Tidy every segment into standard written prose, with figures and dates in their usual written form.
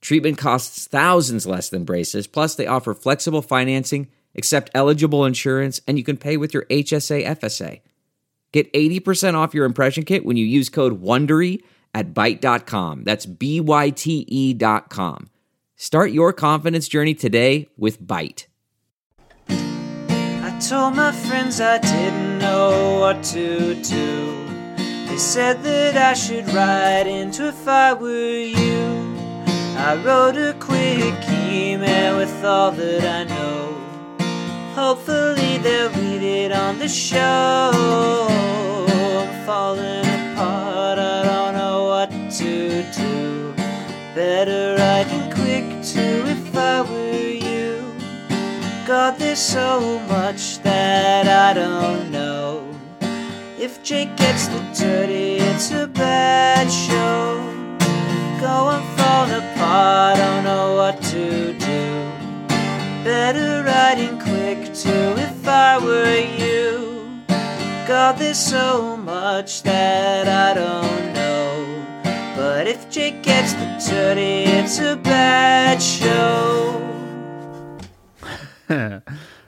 Treatment costs thousands less than braces, plus they offer flexible financing, accept eligible insurance, and you can pay with your HSA FSA. Get 80% off your impression kit when you use code WONDERY at Byte.com. That's BYTE.com. Start your confidence journey today with Byte. I told my friends I didn't know what to do. They said that I should write into If I Were You. I wrote a quick email with all that I know. Hopefully they'll read it on the show. I'm falling apart, I don't know what to do. Better writing quick to If I Were You. God, there's so much that I don't know. If Jake gets the dirty, it's a bad show. Go and fall apart, don't know what to do. Better writing quick to If I Were You. God, there's so much that I don't know. But if Jake gets the dirty, it's a bad show.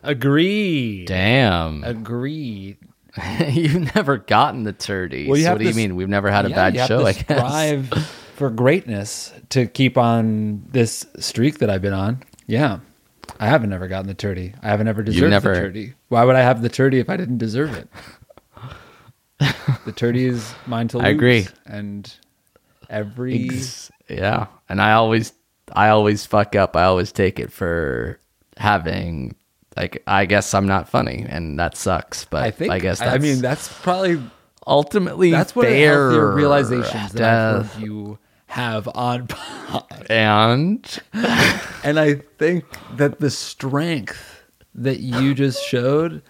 Agree. Damn. Agree. You've never gotten the turdy. Well, so what do you mean? We've never had a bad show, I guess. Strive for greatness to keep on this streak that I've been on. Yeah. I haven't ever gotten the turdy. I haven't ever deserved the turdy. Why would I have the turdy if I didn't deserve it? The turdy is mine to lose. I agree. And every... Yeah. And I always fuck up. I always take it for having... Like, I guess I'm not funny, and that sucks, but I guess that's probably ultimately that's what the realizations that you have on pod. And I think that the strength that you just showed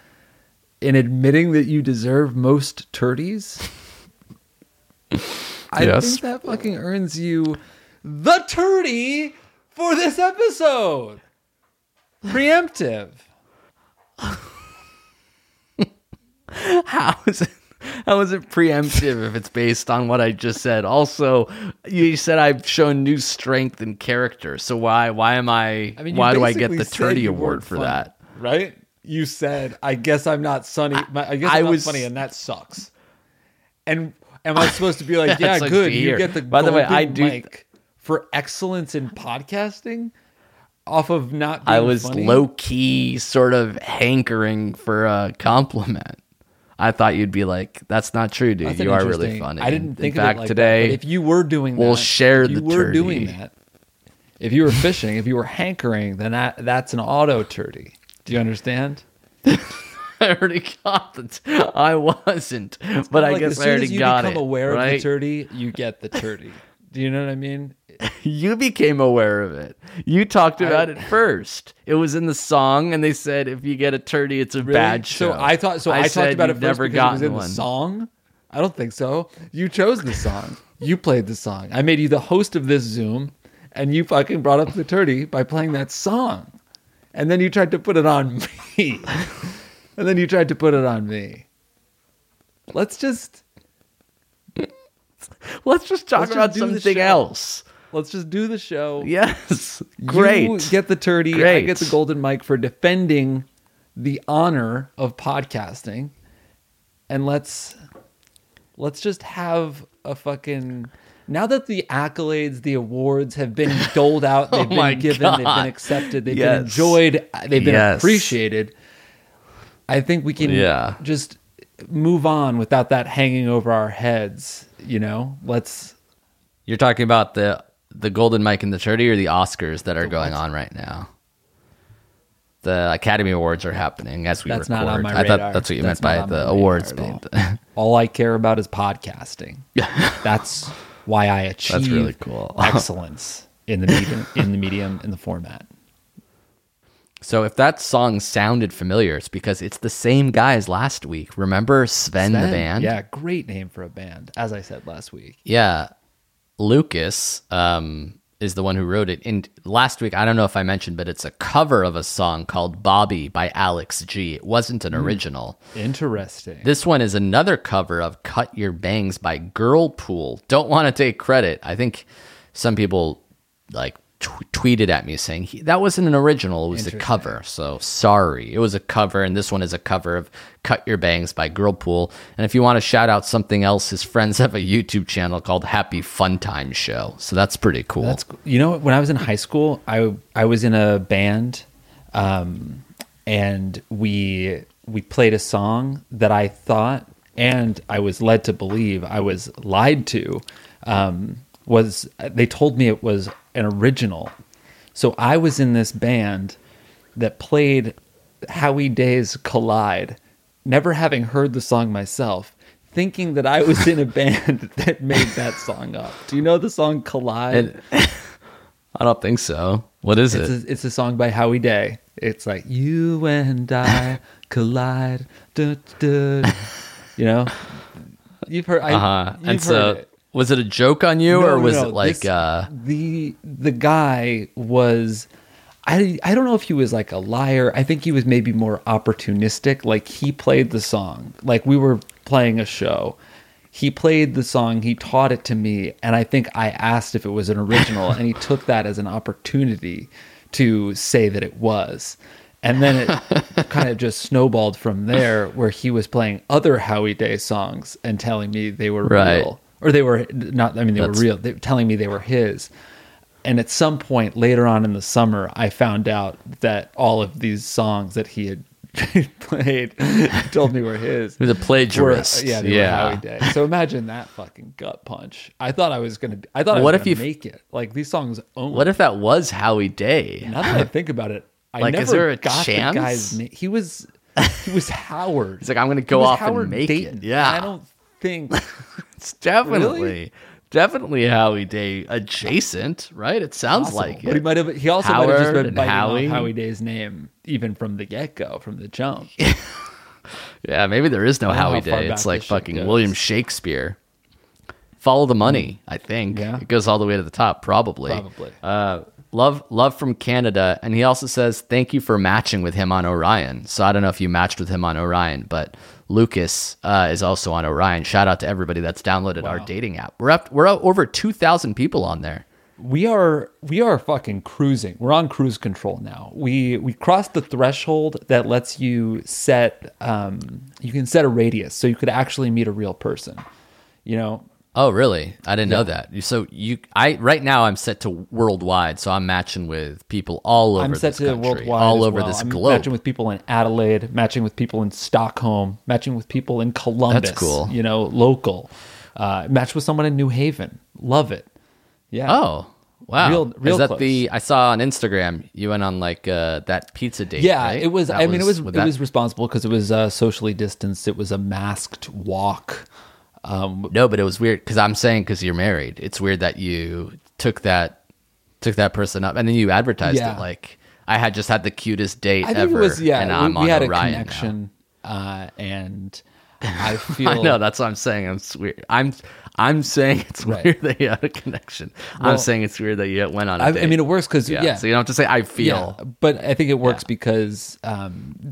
in admitting that you deserve most turdies, I think that fucking earns you the turdy for this episode. Preemptive. How is it preemptive if it's based on what I just said? Also, you said I've shown new strength and character. So why do I get the turdy award for that? Right? You said, I guess I'm not sunny. I guess I'm not funny, and that sucks. And am I supposed to be like, yeah, good. You get the golden mic for excellence in podcasting? Off of not being funny? Low-key sort of hankering for a compliment. I thought you'd be like, that's not true, dude. You are really funny. I didn't think of it like today, that. But if you were doing that, we'll share the turdy. If you were fishing, if you were hankering, then that's an auto turdy. Do you understand? I already got the I wasn't, it's but I like guess I already got it. As soon as you become aware of the turdy, you get the turdy. Do you know what I mean? You became aware of it. You talked about it first. It was in the song, and they said, if you get a turdy, it's a bad show. I talked about it first never because it was in the song? I don't think so. You chose the song. You played the song. I made you the host of this Zoom, and you fucking brought up the turdy by playing that song. And then you tried to put it on me. Let's just talk about something else. Let's just do the show. Yes. Great. You get the turdy. Great. I get the golden mic for defending the honor of podcasting. And let's just have a fucking... Now that the accolades, the awards have been doled out, they've been given, God. They've been accepted, they've been enjoyed, they've been appreciated, I think we can just move on without that hanging over our heads. You know, let's... You're talking about the Golden Mike and the Turdy, or the Oscars that are going on right now? The Academy Awards are happening as we record. That's not on my radar. I thought that's what you meant by the awards. All I care about is podcasting. That's why I achieve that's really cool. excellence in the medium, in the format. So if that song sounded familiar, it's because it's the same guy as last week. Remember Sven the band? Yeah, great name for a band, as I said last week. Yeah. Lucas is the one who wrote it. And last week, I don't know if I mentioned, but it's a cover of a song called Bobby by Alex G. It wasn't an original. Interesting. This one is another cover of Cut Your Bangs by Girlpool. Don't want to take credit. I think some people like tweeted at me saying that wasn't an original, it was a cover. So sorry, it was a cover, and this one is a cover of Cut Your Bangs by Girlpool. And if you want to shout out something else, his friends have a YouTube channel called Happy Fun Time Show, so that's pretty cool. That's, you know, when I was in high school, I was in a band, and we played a song that I thought, and I was led to believe I was lied to, was they told me it was an original. So I was in this band that played Howie Day's Collide, never having heard the song myself, thinking that I was in a band that made that song up. Do you know the song Collide? I don't think so. What is it? It's a song by Howie Day. It's like, you and I collide. Duh, duh. You know? You've heard, you've heard it. Was it a joke on you, or was it like... The guy was... I don't know if he was like a liar. I think he was maybe more opportunistic. Like, he played the song. Like, we were playing a show. He played the song. He taught it to me. And I think I asked if it was an original. And he took that as an opportunity to say that it was. And then it kind of just snowballed from there, where he was playing other Howie Day songs and telling me they were real. Or they were not, I mean, they were real. They were telling me they were his. And at some point later on in the summer, I found out that all of these songs that he had played, told me were his. He was a plagiarist. They were Howie Day. So imagine that fucking gut punch. I thought I was going to make it. Like, these songs only. What if that was Howie Day? Now that I think about it, I never got the guy's name. He was Howard. He's like, I'm going to go off Howard and make Dayton. It. Yeah. I don't think... It's definitely Howie Day adjacent, right? It sounds awesome. Like it. But he also might have just been biting off Howie Day's name even from the get-go, from the jump. Yeah, maybe there is no Howie Day. It's like fucking William Shakespeare. Follow the money, I think. Yeah. It goes all the way to the top, probably. Love from Canada. And he also says, thank you for matching with him on Orion. So I don't know if you matched with him on Orion, but... Lucas is also on Orion. Shout out to everybody that's downloaded our dating app. We're over 2,000 people on there. We are fucking cruising. We're on cruise control now. We crossed the threshold that lets you set you can set a radius, so you could actually meet a real person. You know. Oh, really? I didn't know that. So right now I'm set to worldwide, so I'm matching with people all over this country. I'm set to worldwide all over this globe. I'm matching with people in Adelaide, matching with people in Stockholm, matching with people in Columbus. That's cool. You know, local. Match with someone in New Haven. Love it. Yeah. Oh, wow. Real close. I saw on Instagram you went on like that pizza date. Yeah, right? It was. It was responsible because it was socially distanced. It was a masked walk. No, but it was weird because I'm saying because you're married, it's weird that you took that person up and then you advertised it like I had just had the cutest date ever. It was, and I'm on Orion now. We had a connection, and I feel I know that's what I'm saying. It's weird. I'm saying it's weird that you had a connection. Well, I'm saying it's weird that you went on a date. I mean, it works because so you don't have to say I feel. Yeah, but I think it works because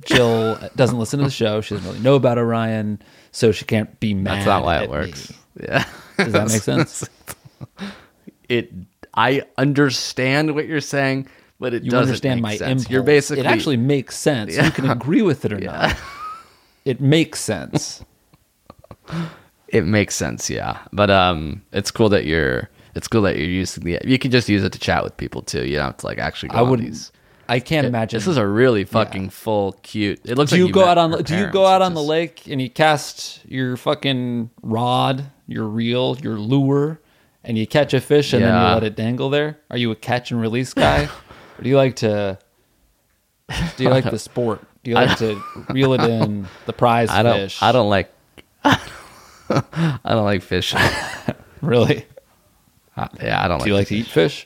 Jill doesn't listen to the show. She doesn't really know about Orion. So she can't be mad. That's not why it works. Me. Yeah. Does that make sense? I understand what you're saying, but it doesn't understand make my sense. Impulse. You're basically... It actually makes sense. Yeah. You can agree with it or not. It makes sense. It makes sense, yeah. But it's cool that you're using the... You can just use it to chat with people too. You don't have to like actually go on these... I can't imagine. This is a really fucking full, cute. It looks. Do you go out on the lake and you cast your fucking rod, your reel, your lure, and you catch a fish and then you let it dangle there? Are you a catch and release guy, or do you like to? Do you like the sport? Do you like to reel it in the prize fish? I don't like fish. Really? Yeah, I don't. Do you like to eat fish?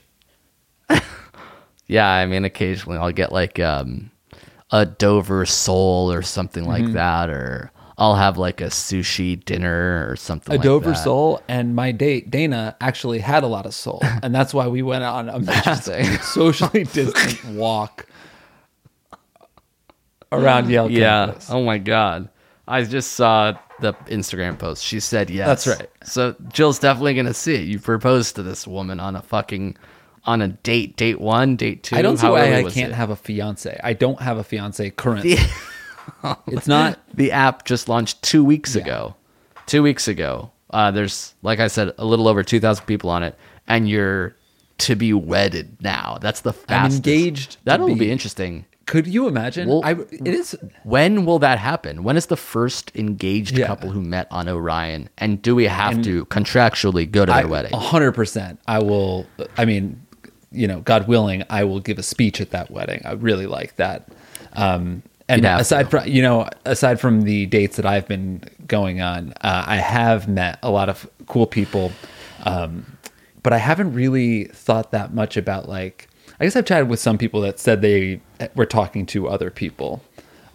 Yeah, I mean, occasionally I'll get like a Dover sole or something like that, or I'll have like a sushi dinner or something like that. A Dover sole, and my date, Dana, actually had a lot of sole, and that's why we went on a socially distant walk around Yale campus. Yeah, oh my God. I just saw the Instagram post. She said yes. That's right. So Jill's definitely going to see it. You proposed to this woman on a fucking... on a date, date one, date two. I don't see why I can't have a fiance. I don't have a fiance currently. It's not. The app just launched 2 weeks ago. 2 weeks ago. There's, like I said, a little over 2,000 people on it, and you're to be wedded now. That's the fastest. I'm engaged. That will be interesting. Could you imagine? Well, it is. When will that happen? When is the first engaged couple who met on Orion? And do we have to contractually go to their wedding? 100%. I will. I mean, you know, God willing, I will give a speech at that wedding. I really like that. And aside from the dates that I've been going on, I have met a lot of cool people, but I haven't really thought that much about, like, I guess I've chatted with some people that said they were talking to other people.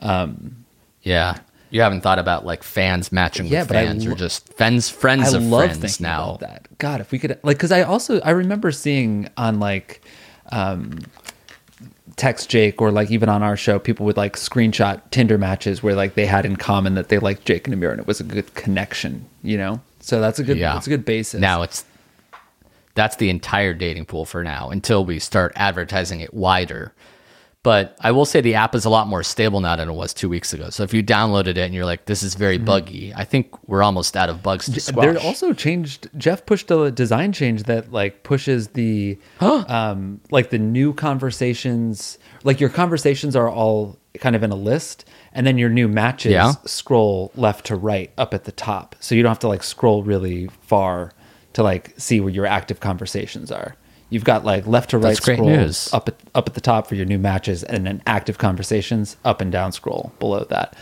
Yeah. You haven't thought about like fans matching with fans or just friends of friends now. About that. God, if we could, like, because I remember seeing on like Text Jake or like even on our show, people would like screenshot Tinder matches where like they had in common that they liked Jake and Amir, and it was a good connection, you know? So that's a good, that's a good basis. Now that's the entire dating pool for now until we start advertising it wider. But I will say the app is a lot more stable now than it was 2 weeks ago. So if you downloaded it and you're like, this is very buggy, I think we're almost out of bugs to squash. They're also changed. Jeff pushed a design change that like pushes the, like the new conversations, like your conversations are all kind of in a list, and then your new matches scroll left to right up at the top. So you don't have to like scroll really far to like see where your active conversations are. You've got like left to right scrolls up at the top for your new matches, and then active conversations up and down scroll below that.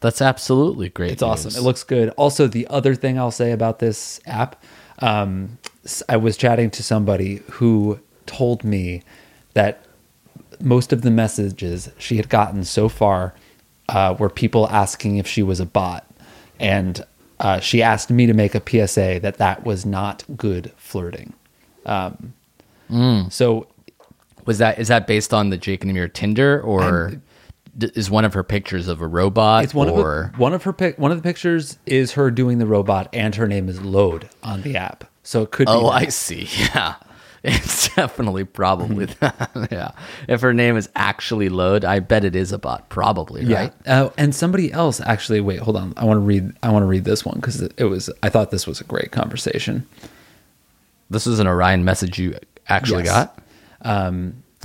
That's absolutely great. It's awesome. It looks good. Also, the other thing I'll say about this app, I was chatting to somebody who told me that most of the messages she had gotten so far were people asking if she was a bot, and she asked me to make a PSA that was not good flirting. So is that based on the Jake and Amir Tinder, or is one of her pictures of a robot? It's one of the pictures is her doing the robot, and her name is Load on the app. So it could be. Oh, I see. Yeah. It's definitely probably that. Yeah. If her name is actually Load, I bet it is a bot, probably, right? Yeah. And somebody else actually, wait, hold on. I want to read this one, cuz I thought this was a great conversation. This is an Orion message you actually got? All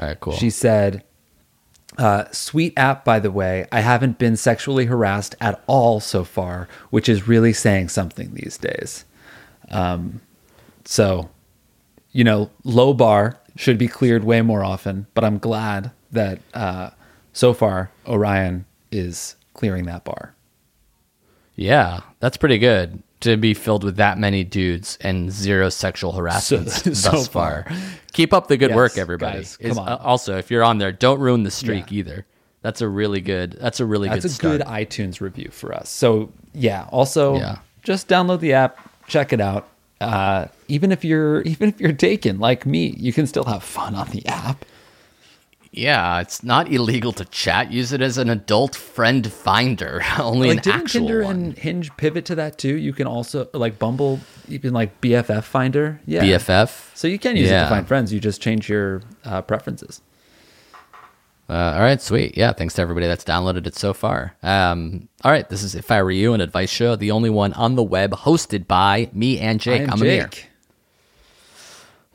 right, cool. She said, sweet app, by the way. I haven't been sexually harassed at all so far, which is really saying something these days. So, you know, low bar should be cleared way more often, but I'm glad that so far Orion is clearing that bar. Yeah, that's pretty good. To be filled with that many dudes and zero sexual harassments thus far. Keep up the good work, everybody. Guys, come on. Also, if you're on there, don't ruin the streak either. That's a really good iTunes review for us. So just download the app, check it out. Even if you're taken like me, you can still have fun on the app. Yeah, it's not illegal to chat. Use it as an adult friend finder, only an actual Tinder one. And Hinge pivot to that too. You can also like Bumble, even like BFF Finder. Yeah, BFF. So you can use it to find friends. You just change your preferences. All right, sweet. Yeah, thanks to everybody that's downloaded it so far. All right, this is If I Were You, an advice show, the only one on the web, hosted by me and Jake. I'm Amir.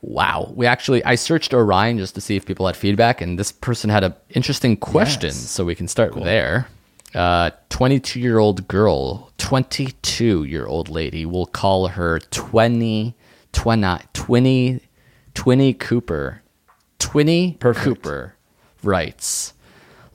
Wow. I searched Orion just to see if people had feedback, and this person had an interesting question, so we can start there. 22-year-old girl, 22-year-old lady, we'll call her 20 Cooper. 20 Cooper writes,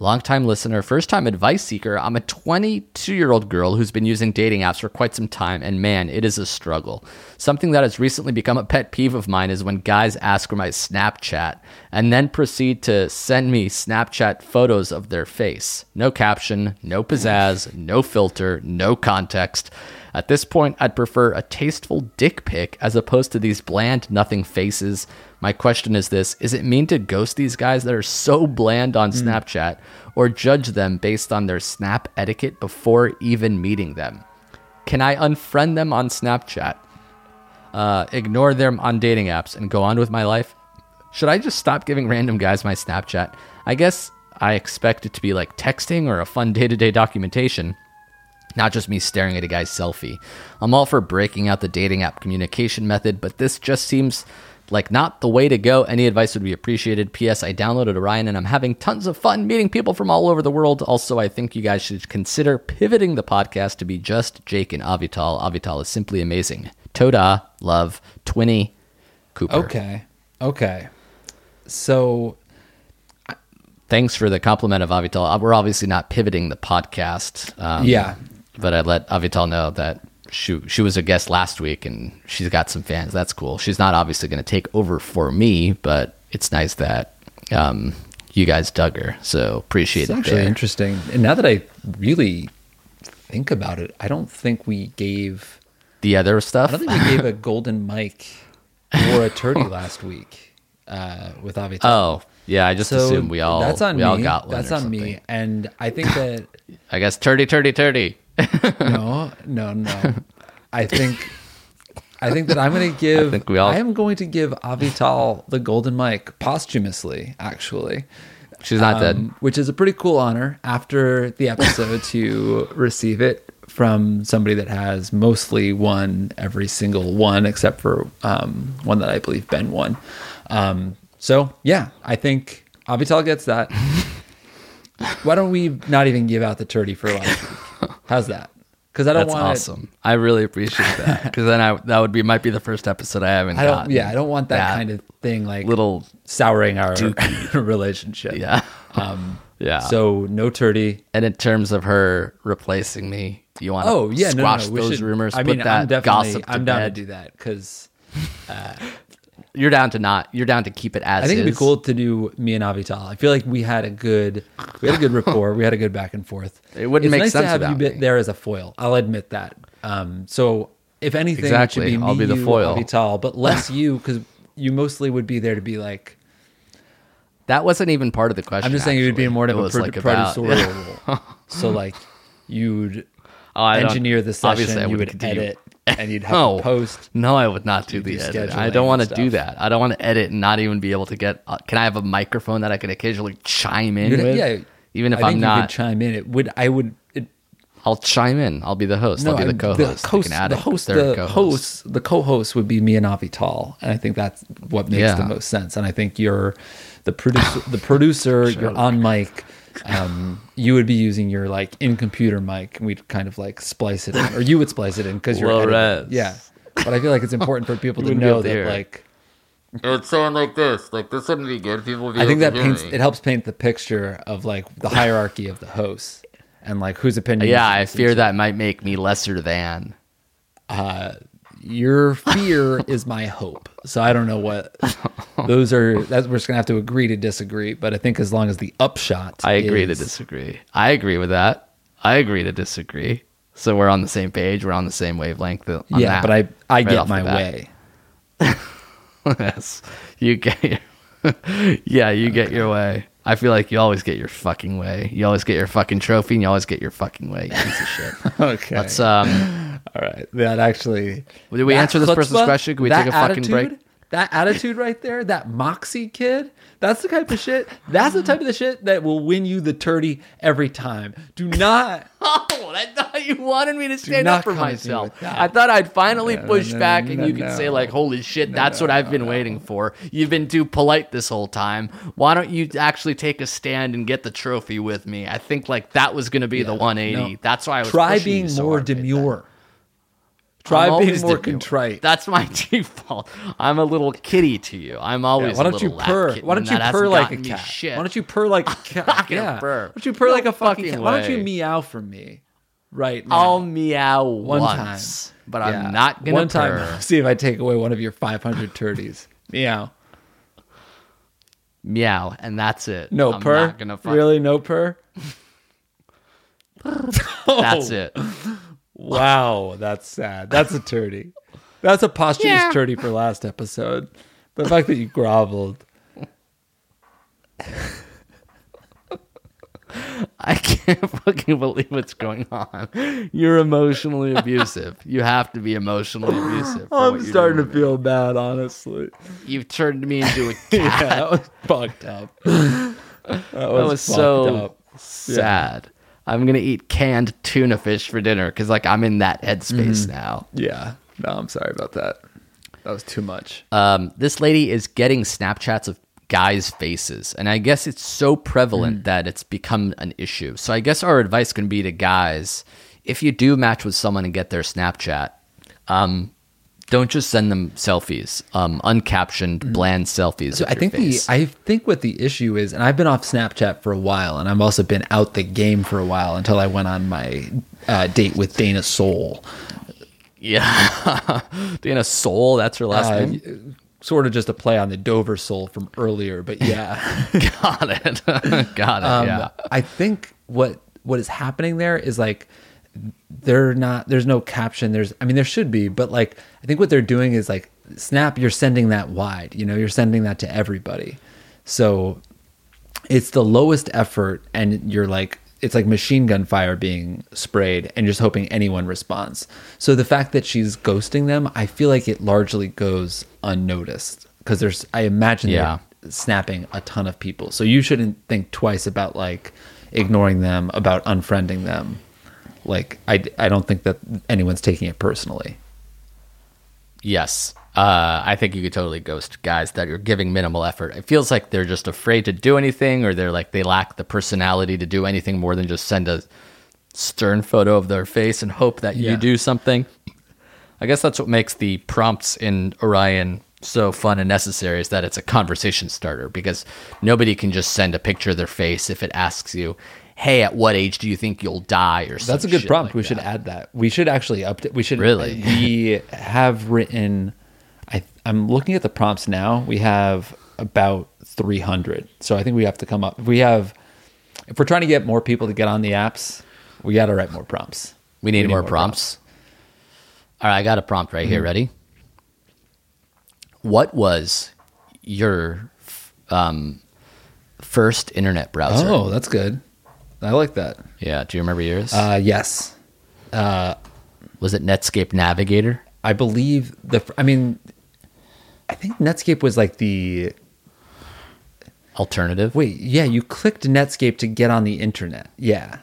Longtime listener, first-time advice seeker, I'm a 22-year-old girl who's been using dating apps for quite some time, and man, it is a struggle. Something that has recently become a pet peeve of mine is when guys ask for my Snapchat and then proceed to send me Snapchat photos of their face. No caption, no pizzazz, no filter, no context. At this point, I'd prefer a tasteful dick pic as opposed to these bland nothing faces. My question is this: is it mean to ghost these guys that are so bland on Snapchat, or judge them based on their snap etiquette before even meeting them? Can I unfriend them on Snapchat, ignore them on dating apps, and go on with my life? Should I just stop giving random guys my Snapchat? I guess I expect it to be like texting or a fun day-to-day documentation, not just me staring at a guy's selfie. I'm all for breaking out the dating app communication method, but this just seems like not the way to go. Any advice would be appreciated. P.S. I downloaded Orion and I'm having tons of fun meeting people from all over the world. Also, I think you guys should consider pivoting the podcast to be just Jake and Avital. Avital is simply amazing. Toda, love, Twinny, Cooper. Okay. So thanks for the compliment of Avital. We're obviously not pivoting the podcast. But I let Avital know that she was a guest last week and she's got some fans. That's cool. She's not obviously going to take over for me, but it's nice that you guys dug her. So appreciate it. It's actually interesting. And now that I really think about it, I don't think we gave... the other stuff? I don't think we gave a golden mic or a turdy last week with Avital. Oh, yeah. I just assumed we all got one. That's on me. And I think that... I guess turdy. No. I am going to give Avital the golden mic posthumously, actually. She's not dead. Which is a pretty cool honor after the episode to receive it from somebody that has mostly won every single one, except for one that I believe Ben won. I think Avital gets that. Why don't we not even give out the turdy for last week? How's that? Because I don't want... That's awesome. I really appreciate that. Because then that might be the first episode I haven't gotten. Yeah, I don't want that kind of thing like little souring our relationship. Yeah. So no turdy. And in terms of her replacing me, you want to squash those rumors? I mean, I'm down to do that because... You're down to keep it as is. I think it'd be cool to do me and Avital. I feel like we had a good rapport. We had a good back and forth. It wouldn't make sense without me. It's nice to have you there as a foil. I'll admit that. So if anything, it should be me, you, Avital, but less you, because you mostly would be there to be like... That wasn't even part of the question. I'm just saying it would be more of a producerial role. So like you'd engineer the session, you would edit. And you'd have to post. No, I would not do the edit. I don't want to do that. I don't want to edit and not even be able to get... can I have a microphone that I can occasionally chime in with? Yeah. Even if I'm not... I think you could chime in. I'll chime in. I'll be the host. I'll be the co-host. The co-host would be me and Avital. And I think that's what makes the most sense. And I think you're the producer. The producer, sure. You're on mic. You would be using your like in computer mic, and we'd kind of like splice it in, or you would splice it in because you're editing. Yeah. But I feel like it's important for people to know that like it would sound like this wouldn't be good. People would be it helps paint the picture of like the hierarchy of the hosts and like whose opinion. Yeah, I fear that might make me lesser than. Your fear is my hope. So I don't know what those are. We're just going to have to agree to disagree. But I think as long as the upshot I agree to disagree. I agree with that. I agree to disagree. So we're on the same page. We're on the same wavelength. Yeah, but I get my way. Yes. You get your way. I feel like you always get your fucking way. You always get your fucking trophy and you always get your fucking way. You piece of shit. Okay. Let's, all right. That actually... Did we answer this person's question? Can we take a fucking break? That attitude right there, that moxie kid, that's the type of shit. That's the type of the shit that will win you the turdy every time. Do not... Oh, I thought you wanted me to stand up for myself. I thought I'd finally push back and you could say like, holy shit, that's what I've been waiting for. You've been too polite this whole time. Why don't you actually take a stand and get the trophy with me? I think like that was going to be the 180. That's why I was pushing you so hard. Try being more demure. Try being more contrite. That's my default. I'm a little kitty to you. I'm always a little lap kitten. Why don't you purr like a cat? Why don't you purr like a cat? I'm not going to purr. Why don't you purr like a fucking cat? Why don't you meow for me right now? I'll meow once. But I'm not going to purr. One time, see if I take away one of your 500 turdies. Meow. Meow. And that's it. No purr? Really? No purr? That's it. Wow, that's sad. That's a turdy. That's a posthumous turdy for last episode. The fact that you groveled. I can't fucking believe what's going on. You're emotionally abusive. You have to be emotionally abusive. I'm starting to feel bad, honestly. You've turned me into a cat. That was fucked up. That was so sad. Yeah. I'm going to eat canned tuna fish for dinner because, like, I'm in that headspace now. Yeah. No, I'm sorry about that. That was too much. This lady is getting Snapchats of guys' faces, and I guess it's so prevalent that it's become an issue. So I guess our advice can be to guys, if you do match with someone and get their Snapchat, don't just send them selfies, uncaptioned, bland selfies. So I think what the issue is, and I've been off Snapchat for a while, and I've also been out the game for a while until I went on my date with Dana Soul. Yeah, Dana Soul. That's her last name. Sort of just a play on the Dover Soul from earlier, but yeah, got it. Yeah, I think what is happening there is like. There's no caption. There should be, but like, I think what they're doing is like, Snap, you're sending that wide, you're sending that to everybody. So it's the lowest effort, and you're like, it's like machine gun fire being sprayed and just hoping anyone responds. So the fact that she's ghosting them, I feel like it largely goes unnoticed because I imagine they're snapping a ton of people. So you shouldn't think twice about like ignoring them, about unfriending them. Like, I don't think that anyone's taking it personally. Yes. I think you could totally ghost guys that are giving minimal effort. It feels like they're just afraid to do anything, or they're like, they lack the personality to do anything more than just send a stern photo of their face and hope that you do something. I guess that's what makes the prompts in Orion so fun and necessary, is that it's a conversation starter, because nobody can just send a picture of their face if it asks you, hey, at what age do you think you'll die? Or something. That's a good prompt. Like we should add that. We should actually update. We should really. We have written. I'm looking at the prompts now. We have about 300. So I think we have to come up. If we're trying to get more people to get on the apps, we got to write more prompts. We need more prompts. All right, I got a prompt right here. Ready? What was your first internet browser? Oh, that's good. I like that. Yeah. Do you remember yours? Yes. Was it Netscape Navigator? I believe I think Netscape was like the alternative. Wait, yeah. You clicked Netscape to get on the internet. Yeah.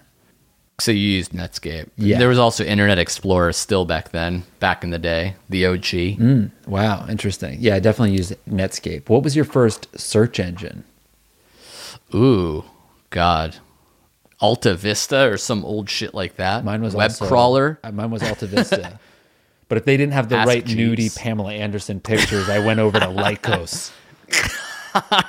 So you used Netscape. Yeah. There was also Internet Explorer still back in the day, the OG. Wow. Interesting. Yeah. I definitely used Netscape. What was your first search engine? Ooh, God. Alta Vista or some old shit like that. Mine was Webcrawler. Mine was Alta Vista. But if they didn't have the nudie Pamela Anderson pictures, I went over to Lycos.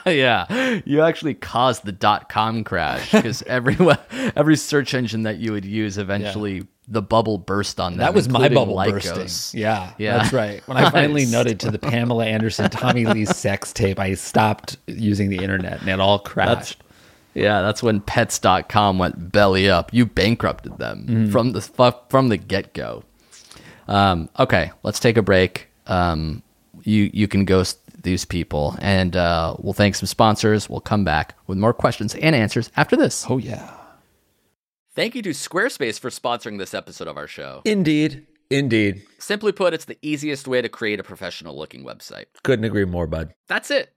Yeah. You actually caused the .com crash, because every search engine that you would use eventually the bubble burst on them. That was my bubble bursting. Yeah. That's right. When I finally nutted to the Pamela Anderson, Tommy Lee sex tape, I stopped using the internet and it all crashed. That's when pets.com went belly up. You bankrupted them from the get-go. Okay, let's take a break. You can ghost these people, and we'll thank some sponsors. We'll come back with more questions and answers after this. Oh, yeah. Thank you to Squarespace for sponsoring this episode of our show. Indeed. Simply put, it's the easiest way to create a professional-looking website. Couldn't agree more, bud. That's it.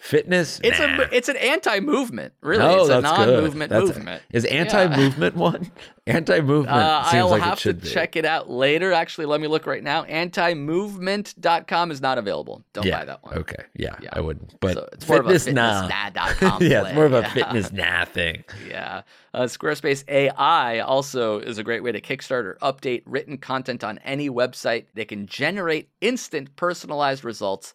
Fitness, it's it's an anti-movement, really. No, it's a non-movement movement. Is anti-movement one? Anti-movement seems I'll like have it should to be. Check it out later. Actually, let me look right now. Antimovement.com is not available. Don't buy that one. Okay. Yeah, I wouldn't. But so it's fitnessnah.com. Yeah, it's more of a fitness nah thing. Yeah. Squarespace AI also is a great way to kickstart or update written content on any website. They can generate instant personalized results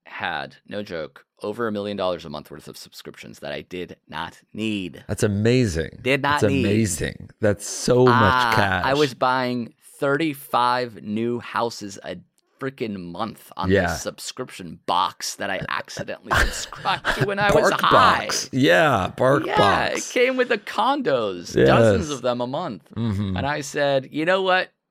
had, no joke, over $1 million a month worth of subscriptions that I did not need. That's amazing. Amazing. That's so much cash. I was buying 35 new houses a freaking month on this subscription box that I accidentally subscribed to when I was high. Box. It came with the condos, dozens of them a month. And I said, you know what?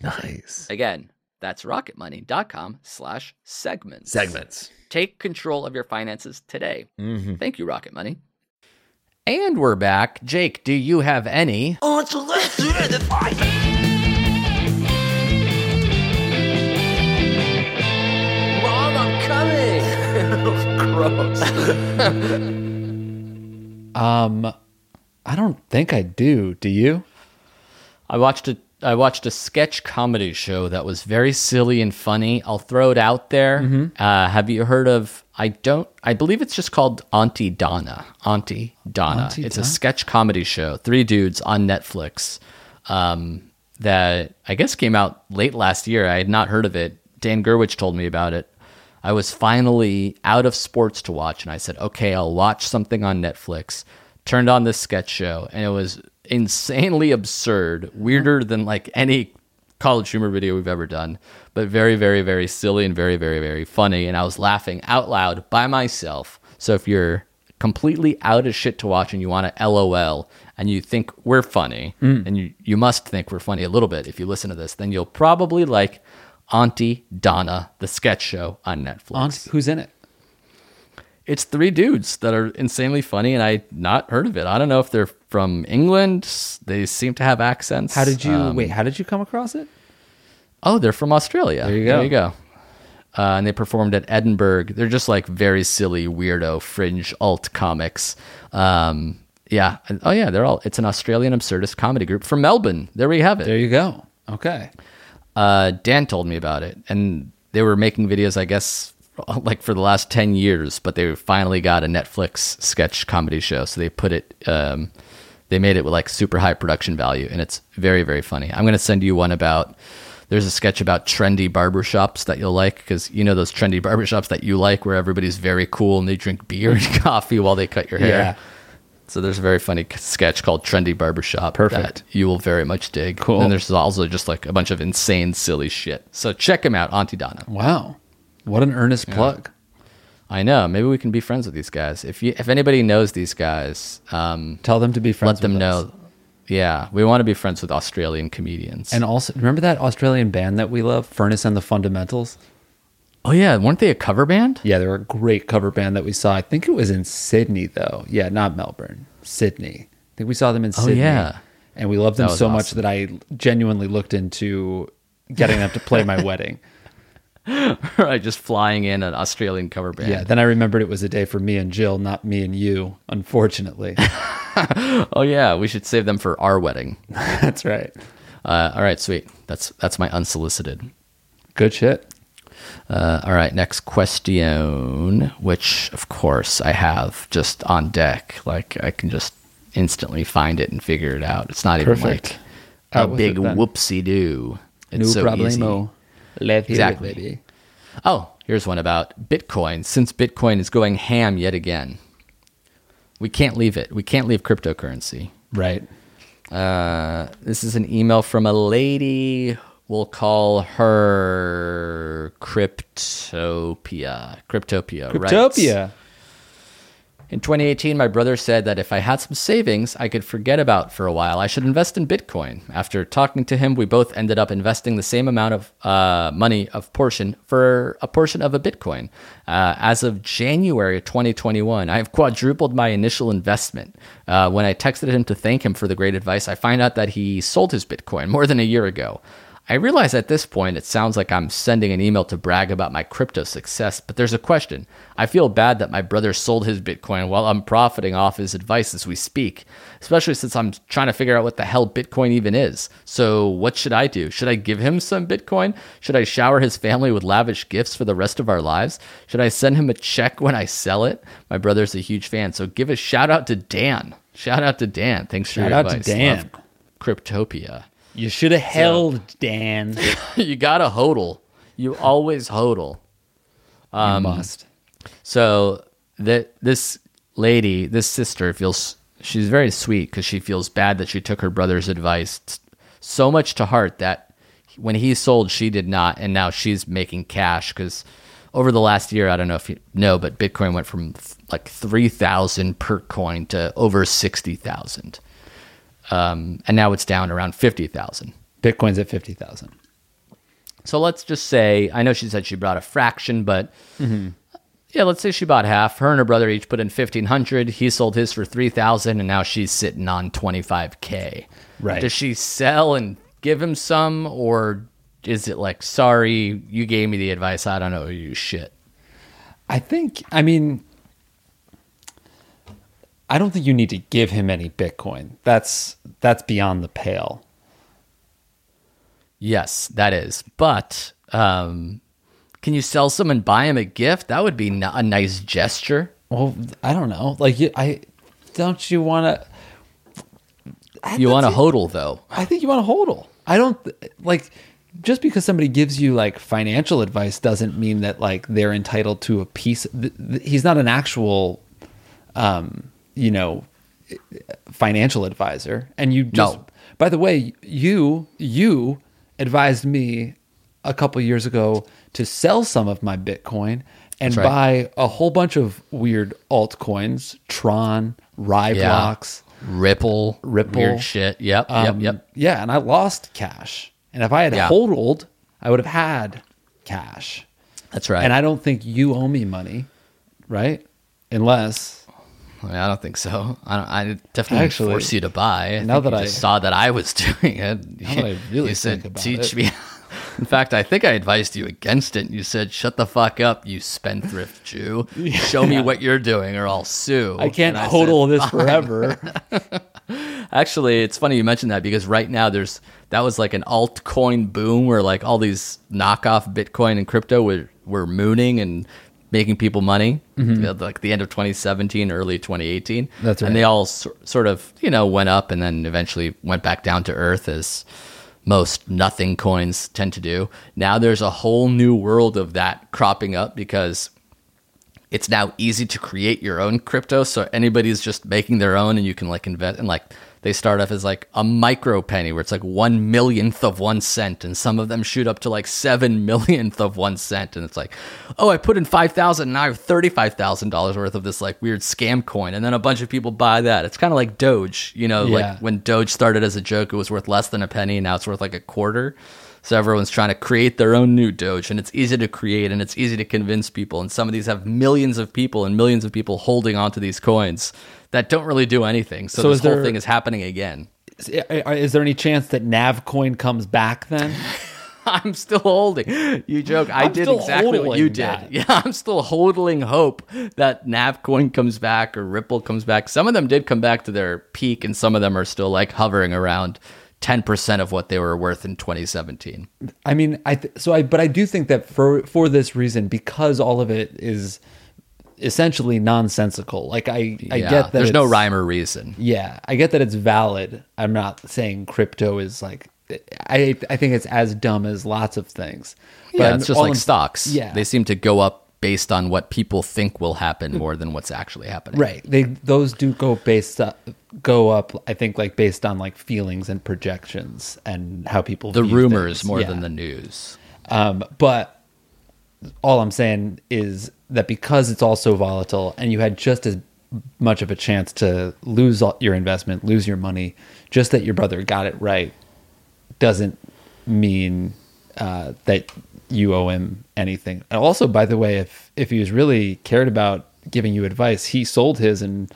Nice. Again, that's rocketmoney.com/segments. Segments. Take control of your finances today. Thank you, Rocket Money. And we're back. Jake, do you have any? Oh, it's a list. Mom, I'm coming. Gross. I don't think I do. Do you? I watched a sketch comedy show that was very silly and funny. I'll throw it out there. Have you heard of, I believe it's just called Aunty Donna. It's a sketch comedy show. Three dudes on Netflix that I guess came out late last year. I had not heard of it. Dan Gerwich told me about it. I was finally out of sports to watch, and I said, okay, I'll watch something on Netflix. Turned on this sketch show, and it was insanely absurd, weirder than like any college humor video we've ever done, but very, very, very silly and very, very, very funny. And I was laughing out loud by myself. So if you're completely out of shit to watch and you want to LOL and you think we're funny, and you must think we're funny a little bit if you listen to this, then you'll probably like Auntie Donna, the sketch show on Netflix. Who's in it? It's three dudes that are insanely funny, and I'd not heard of it. I don't know if they're from England. They seem to have accents. How did you How did you come across it? Oh, they're from Australia. There you go. And they performed at Edinburgh. They're just like very silly, weirdo, fringe alt comics. Yeah. Oh yeah. It's an Australian absurdist comedy group from Melbourne. There we have it. There you go. Okay. Dan told me about it, and they were making videos, I guess, like for the last 10 years, but they finally got a Netflix sketch comedy show. So they put it, they made it with like super high production value, and it's very, very funny. I'm going to send you one about, there's a sketch about trendy barbershops that you'll like, because you know those trendy barbershops that you like where everybody's very cool and they drink beer and coffee while they cut your hair. Yeah. So there's a very funny sketch called Trendy Barbershop that you will very much dig. Cool. And there's also just like a bunch of insane, silly shit. So check them out, Aunty Donna. Wow. What an earnest plug. I know. Maybe we can be friends with these guys. If anybody knows these guys, tell them to be friends with us. Let them know. Yeah. We want to be friends with Australian comedians. And also, remember that Australian band that we love, Furnace and the Fundamentals? Oh, yeah. Weren't they a cover band? Yeah, they were a great cover band that we saw. I think it was in Sydney, though. Yeah, not Melbourne. Sydney. I think we saw them in Sydney. Oh, yeah. And we loved them so much that I genuinely looked into getting them to play my wedding. Right, just flying in an Australian cover band. Yeah, then I remembered it was a day for me and Jill, not me and you, unfortunately. Oh, yeah. We should save them for our wedding. That's right. All right, sweet. That's my unsolicited. Good shit. All right, next question, which of course I have just on deck. Like I can just instantly find it and figure it out. It's not even like a big whoopsie-doo. It's no so problemo. Easy. Exactly. Baby. Oh, here's one about Bitcoin. Since Bitcoin is going ham yet again, we can't leave it. We can't leave cryptocurrency. Right. This is an email from a lady. We'll call her Cryptopia. Cryptopia, right? Cryptopia. In 2018, my brother said that if I had some savings I could forget about for a while, I should invest in Bitcoin. After talking to him, we both ended up investing the same amount of money for a portion of a Bitcoin. As of January 2021, I have quadrupled my initial investment. When I texted him to thank him for the great advice, I find out that he sold his Bitcoin more than a year ago. I realize at this point it sounds like I'm sending an email to brag about my crypto success, but there's a question. I feel bad that my brother sold his Bitcoin while I'm profiting off his advice as we speak, especially since I'm trying to figure out what the hell Bitcoin even is. So what should I do? Should I give him some Bitcoin? Should I shower his family with lavish gifts for the rest of our lives? Should I send him a check when I sell it? My brother's a huge fan, so give a shout out to Dan. Shout out to Dan. Thanks for your advice. Shout out to Dan. Love Cryptopia. You should have held, Dan. You got to hodl. You always hodl. You must. So this lady, this sister, she's very sweet because she feels bad that she took her brother's advice so much to heart that when he sold, she did not, and now she's making cash because over the last year, I don't know if you know, but Bitcoin went from like 3,000 per coin to over 60,000. And now it's down around 50,000. Bitcoin's at 50,000. So let's just say, I know she said she brought a fraction, but yeah, let's say she bought half. Her and her brother each put in 1,500. He sold his for 3,000, and now she's sitting on 25K. Right. Does she sell and give him some, or is it like, sorry, you gave me the advice, I don't know you shit? I don't think you need to give him any Bitcoin. That's beyond the pale. Yes, that is. But can you sell some and buy him a gift? That would be a nice gesture. Well, I don't know. Like, you want to hodl, though. I think you want to hodl. I don't like. Just because somebody gives you like financial advice doesn't mean that like they're entitled to a piece. He's not an actual, financial advisor. And you just, by the way, you advised me a couple years ago to sell some of my Bitcoin and buy a whole bunch of weird altcoins, Tron, Ryblox, Ripple, weird shit. Yep. Yeah. And I lost cash. And if I had hodled, I would have had cash. That's right. And I don't think you owe me money, right? Unless... I don't think so. I definitely force you to buy. I saw that I was doing it. You said, teach me. In fact, I think I advised you against it. You said, shut the fuck up, you spendthrift Jew. Yeah. Show me what you're doing or I'll sue. I can't hodl this forever. Actually, it's funny you mentioned that because right now that was like an altcoin boom where like all these knockoff Bitcoin and crypto were mooning and making people money, like the end of 2017, early 2018. That's right. And they all sort of, you know, went up and then eventually went back down to earth, as most nothing coins tend to do. Now there's a whole new world of that cropping up because it's now easy to create your own crypto. So anybody's just making their own, and you can like invest, and like they start off as like a micro penny where it's like 1 millionth of 1 cent. And some of them shoot up to like 7 millionth of 1 cent. And it's like, oh, I put in 5,000 and now I have $35,000 worth of this like weird scam coin. And then a bunch of people buy that. It's kind of like Doge, you know, like when Doge started as a joke, it was worth less than a penny. And now it's worth like a quarter. So everyone's trying to create their own new Doge, and it's easy to create and it's easy to convince people. And some of these have millions of people and millions of people holding onto these coins that don't really do anything. So this whole thing is happening again. Is there any chance that Navcoin comes back then? I'm still holding. You joke. I did exactly what you did. That. Yeah, I'm still holding hope that Navcoin comes back or Ripple comes back. Some of them did come back to their peak, and some of them are still like hovering around 10% of what they were worth in 2017. I mean, but I do think that for this reason, because all of it is essentially nonsensical. Like I get that there's no rhyme or reason. Yeah, I get that it's valid. I'm not saying crypto is like. I think it's as dumb as lots of things. But yeah, it's just like stocks. Yeah, they seem to go up based on what people think will happen more than what's actually happening. Right. Those do go up, I think, like based on like feelings and projections and how people view rumors things. More than the news. But all I'm saying is that because it's all so volatile and you had just as much of a chance to lose your investment, lose your money, just that your brother got it right doesn't mean that you owe him anything. And also, by the way, if he was really cared about giving you advice, he sold his and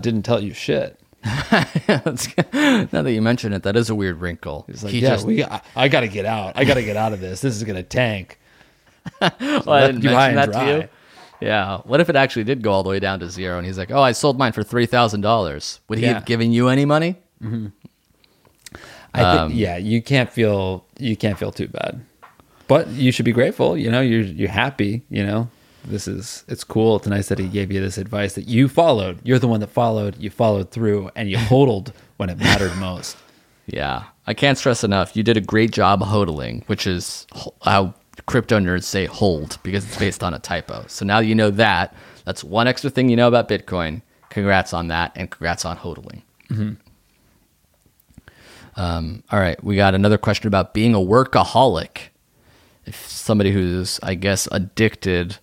didn't tell you shit. Now that you mention it, that is a weird wrinkle. He's like, I gotta get out. I gotta get out of this. This is gonna tank. So well, I didn't mention that to you. Yeah. What if it actually did go all the way down to zero? And he's like, oh, I sold mine for $3,000. Would he have given you any money? Mm-hmm. I think, you can't feel too bad. But you should be grateful, you know, you're happy, you know, it's cool. It's nice that he gave you this advice that you followed. You're the one that followed, you followed through, and you hodled when it mattered most. Yeah. I can't stress enough. You did a great job hodling, which is how crypto nerds say hold, because it's based on a typo. So now you know that. That's one extra thing you know about Bitcoin. Congrats on that, and congrats on hodling. Mm-hmm. All right. We got another question about being a workaholic. If somebody who's, I guess, addicted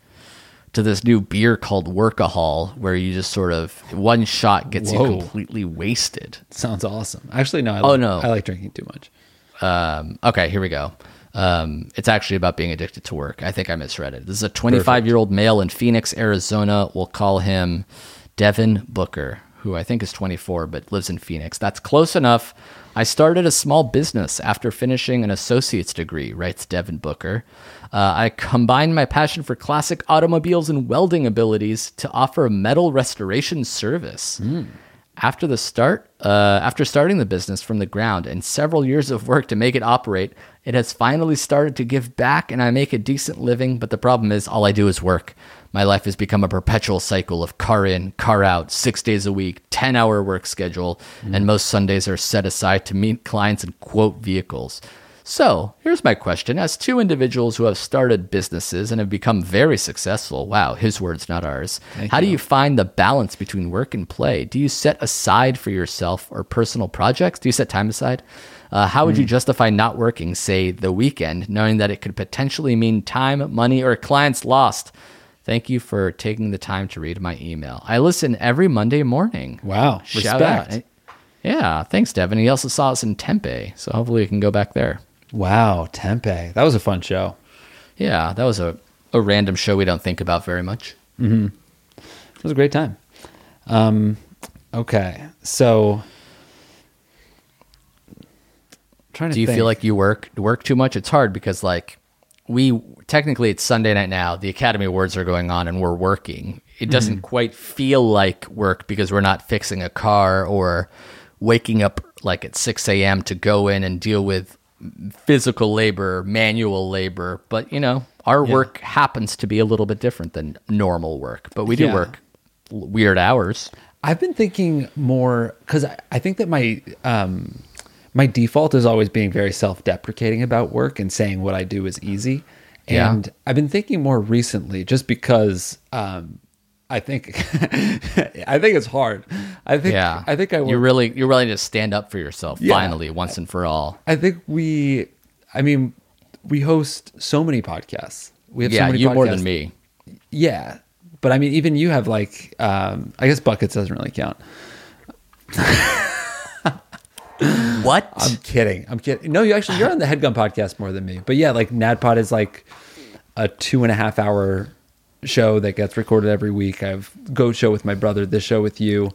to this new beer called Workahol, where you just sort of one shot gets you completely wasted. Sounds awesome. Actually, no. I like drinking too much. Okay, here we go. It's actually about being addicted to work. I think I misread it. This is a 25-year-old male in Phoenix, Arizona. We'll call him Devin Booker, who I think is 24 but lives in Phoenix. That's close enough. I started a small business after finishing an associate's degree, writes Devin Booker. I combined my passion for classic automobiles and welding abilities to offer a metal restoration service. Mm. After starting the business from the ground and several years of work to make it operate, it has finally started to give back, and I make a decent living, but the problem is all I do is work. My life has become a perpetual cycle of car in, car out, 6 days a week, 10-hour work schedule, and most Sundays are set aside to meet clients and quote vehicles. So here's my question. As two individuals who have started businesses and have become very successful, wow, his words, not ours, how do you find the balance between work and play? Do you set aside for yourself or personal projects? Do you set time aside? How would you justify not working, say, the weekend, knowing that it could potentially mean time, money, or clients lost? Thank you for taking the time to read my email. I listen every Monday morning. Wow. Shout out. Yeah. Thanks, Devin. He also saw us in Tempe, so hopefully we can go back there. Wow. Tempe. That was a fun show. Yeah. That was a random show we don't think about very much. Mm-hmm. It was a great time. Okay. So... Do you feel like you work too much? It's hard because like technically it's Sunday night now. The Academy Awards are going on and we're working. It doesn't quite feel like work because we're not fixing a car or waking up like at 6 a.m. to go in and deal with physical labor, manual labor, but, you know, our work happens to be a little bit different than normal work, but we do work weird hours. I've been thinking more, because I think that my my default is always being very self-deprecating about work and saying what I do is easy. And I've been thinking more recently, just because I think I think it's hard. I think I work. You really just stand up for yourself finally, once and for all. I think we host so many podcasts. We have so many podcasts. Yeah, you more than me. Yeah. But I mean, even you have like, I guess buckets doesn't really count. What? I'm kidding. No, you're on the HeadGum podcast more than me. But yeah, like NADDPod is like a 2.5 hour show that gets recorded every week. I have Go Show with my brother, this show with you.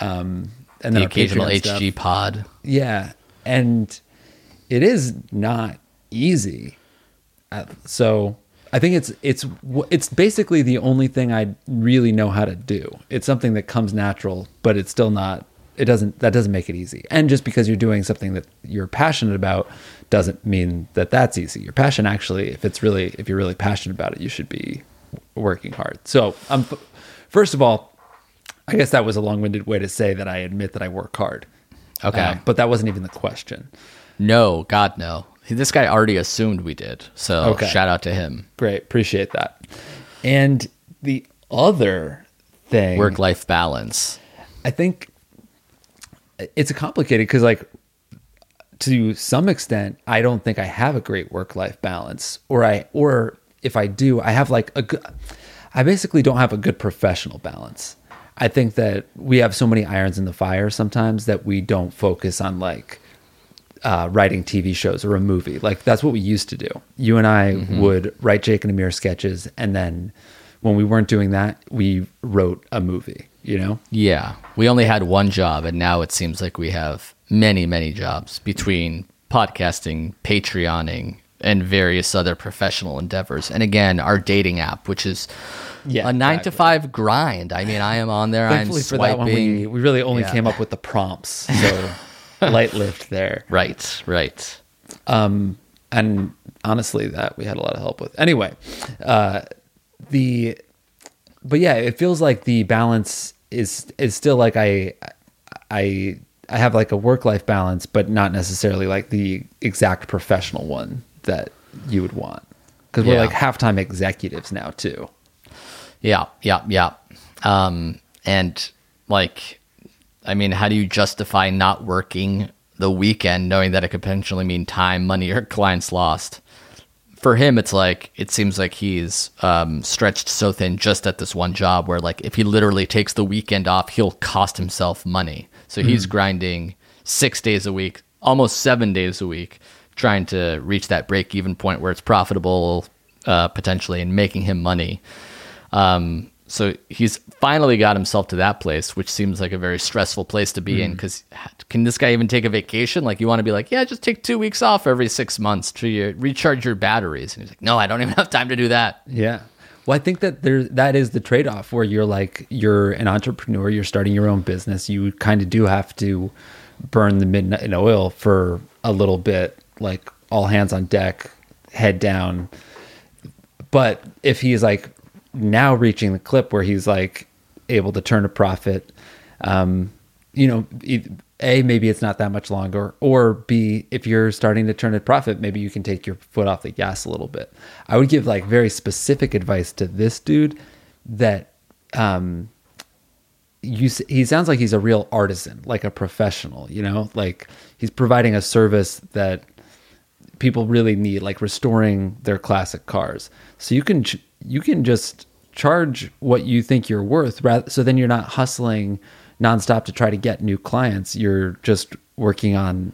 And the occasional HG pod. Yeah. And it is not easy. So I think it's basically the only thing I really know how to do. It's something that comes natural, but it's still not. That doesn't make it easy. And just because you're doing something that you're passionate about doesn't mean that that's easy. Your passion, actually, if you're really passionate about it, you should be working hard. So first of all, I guess that was a long-winded way to say that I admit that I work hard. Okay. But that wasn't even the question. No, God, no. This guy already assumed we did. So Shout out to him. Great. Appreciate that. And the other thing, work-life balance. I think it's complicated because, like, to some extent, I don't think I have a great work-life balance, or if I do, I have like I basically don't have a good professional balance. I think that we have so many irons in the fire sometimes that we don't focus on like writing TV shows or a movie. Like that's what we used to do. You and I would write Jake and Amir sketches, and then when we weren't doing that, we wrote a movie. You know? Yeah. We only had one job, and now it seems like we have many, many jobs between podcasting, Patreoning, and various other professional endeavors. And again, our dating app, which is a 9-to-5 grind. I mean, I am on there. Thankfully I'm swiping. For that one, we really only came up with the prompts. So light lift there. Right. And honestly, that we had a lot of help with. Anyway, but yeah, it feels like the balance is still like I have like a work-life balance, but not necessarily like the exact professional one that you would want. Because we're like halftime executives now too. Yeah. And like, I mean, how do you justify not working the weekend knowing that it could potentially mean time, money, or clients lost? For him, it's like, it seems like he's stretched so thin just at this one job where like if he literally takes the weekend off, he'll cost himself money. So he's grinding 6 days a week, almost 7 days a week, trying to reach that break-even point where it's profitable potentially and making him money. So he's finally got himself to that place, which seems like a very stressful place to be in, because can this guy even take a vacation? Like you want to be like, yeah, just take 2 weeks off every 6 months to recharge your batteries. And he's like, no, I don't even have time to do that. Yeah. Well, I think that that is the trade-off where you're like, you're an entrepreneur, you're starting your own business. You kind of do have to burn the midnight in oil for a little bit, like all hands on deck, head down. But if he's like, now reaching the clip where he's like able to turn a profit, you know, A, maybe it's not that much longer, or B, if you're starting to turn a profit, maybe you can take your foot off the gas a little bit. I would give like very specific advice to this dude that he sounds like he's a real artisan, like a professional, you know, like he's providing a service that people really need, like restoring their classic cars. So you can just charge what you think you're worth, so then you're not hustling nonstop to try to get new clients. You're just working on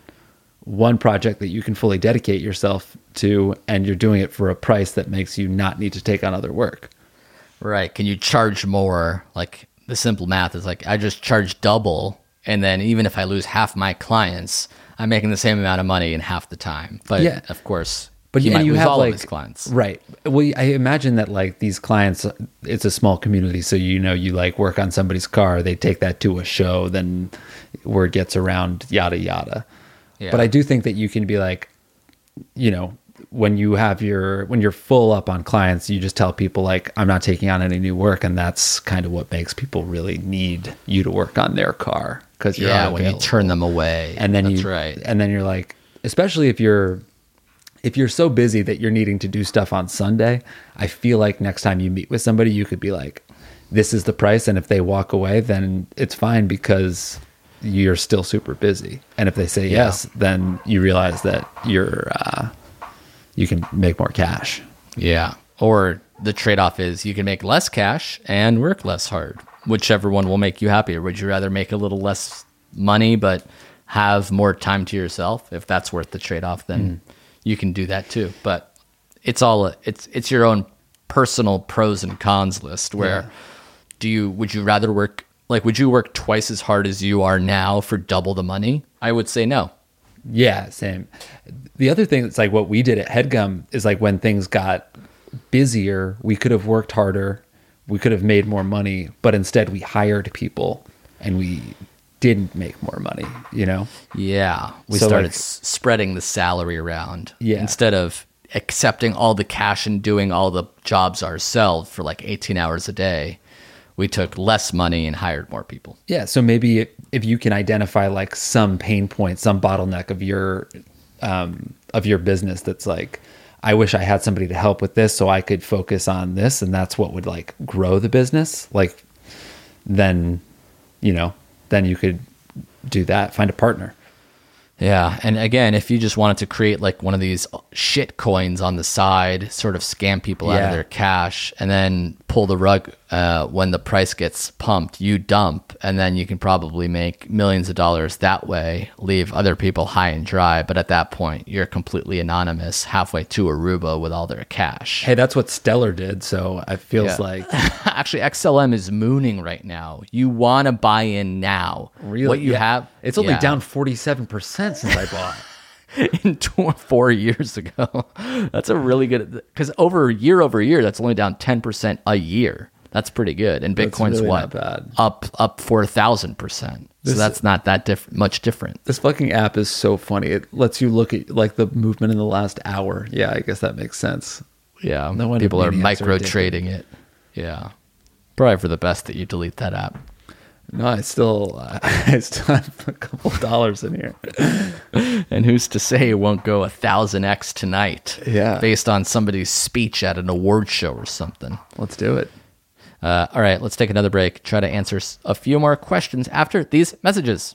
one project that you can fully dedicate yourself to, and you're doing it for a price that makes you not need to take on other work. Right. Can you charge more? Like the simple math is like, I just charge double, and then even if I lose half my clients, I'm making the same amount of money in half the time. But of course... But you have all like, of his clients. Right. Well, I imagine that like these clients, it's a small community. So, you know, you like work on somebody's car, they take that to a show, then word gets around, yada, yada. Yeah. But I do think that you can be like, you know, when you have your, when you're full up on clients, you just tell people like, I'm not taking on any new work. And that's kind of what makes people really need you to work on their car. Cause you're when you turn them away and then and then you're like, especially if you're so busy that you're needing to do stuff on Sunday, I feel like next time you meet with somebody, you could be like, this is the price. And if they walk away, then it's fine because you're still super busy. And if they say yes, then you realize that you're, you can make more cash. Yeah. Or the trade-off is you can make less cash and work less hard, whichever one will make you happier. Would you rather make a little less money, but have more time to yourself? If that's worth the trade-off, then you can do that too. But it's all, it's your own personal pros and cons list where do you, would you rather work, like, would you work twice as hard as you are now for double the money? I would say no. Yeah, same. The other thing that's like what we did at HeadGum is like when things got busier, we could have worked harder, we could have made more money, but instead we hired people and we didn't make more money, you know? Yeah. We started like, spreading the salary around instead of accepting all the cash and doing all the jobs ourselves for like 18 hours a day. We took less money and hired more people. Yeah. So maybe if you can identify like some pain point, some bottleneck of your business, that's like, I wish I had somebody to help with this so I could focus on this. And that's what would like grow the business. Like then, you know, then you could do that, find a partner. Yeah. And again, if you just wanted to create like one of these shit coins on the side, sort of scam people out of their cash and then pull the rug when the price gets pumped, you dump, and then you can probably make millions of dollars that way, leave other people high and dry. But at that point, you're completely anonymous halfway to Aruba with all their cash. Hey, that's what Stellar did. So it feels like... Actually, XLM is mooning right now. You want to buy in now. Really? What you have... It's only down 47%. Since I bought in 4 years ago. That's a really good, because over year, that's only down 10% a year. That's pretty good. And Bitcoin's really what? Up 4,000%. So that's not that much different. This fucking app is so funny. It lets you look at like the movement in the last hour. Yeah, I guess that makes sense. Yeah, no wonder people are micro trading it. Yeah, probably for the best that you delete that app. No, I still have a couple dollars in here. And who's to say it won't go 1,000x tonight? Yeah. Based on somebody's speech at an award show or something. Let's do it. All right, let's take another break. Try to answer a few more questions after these messages.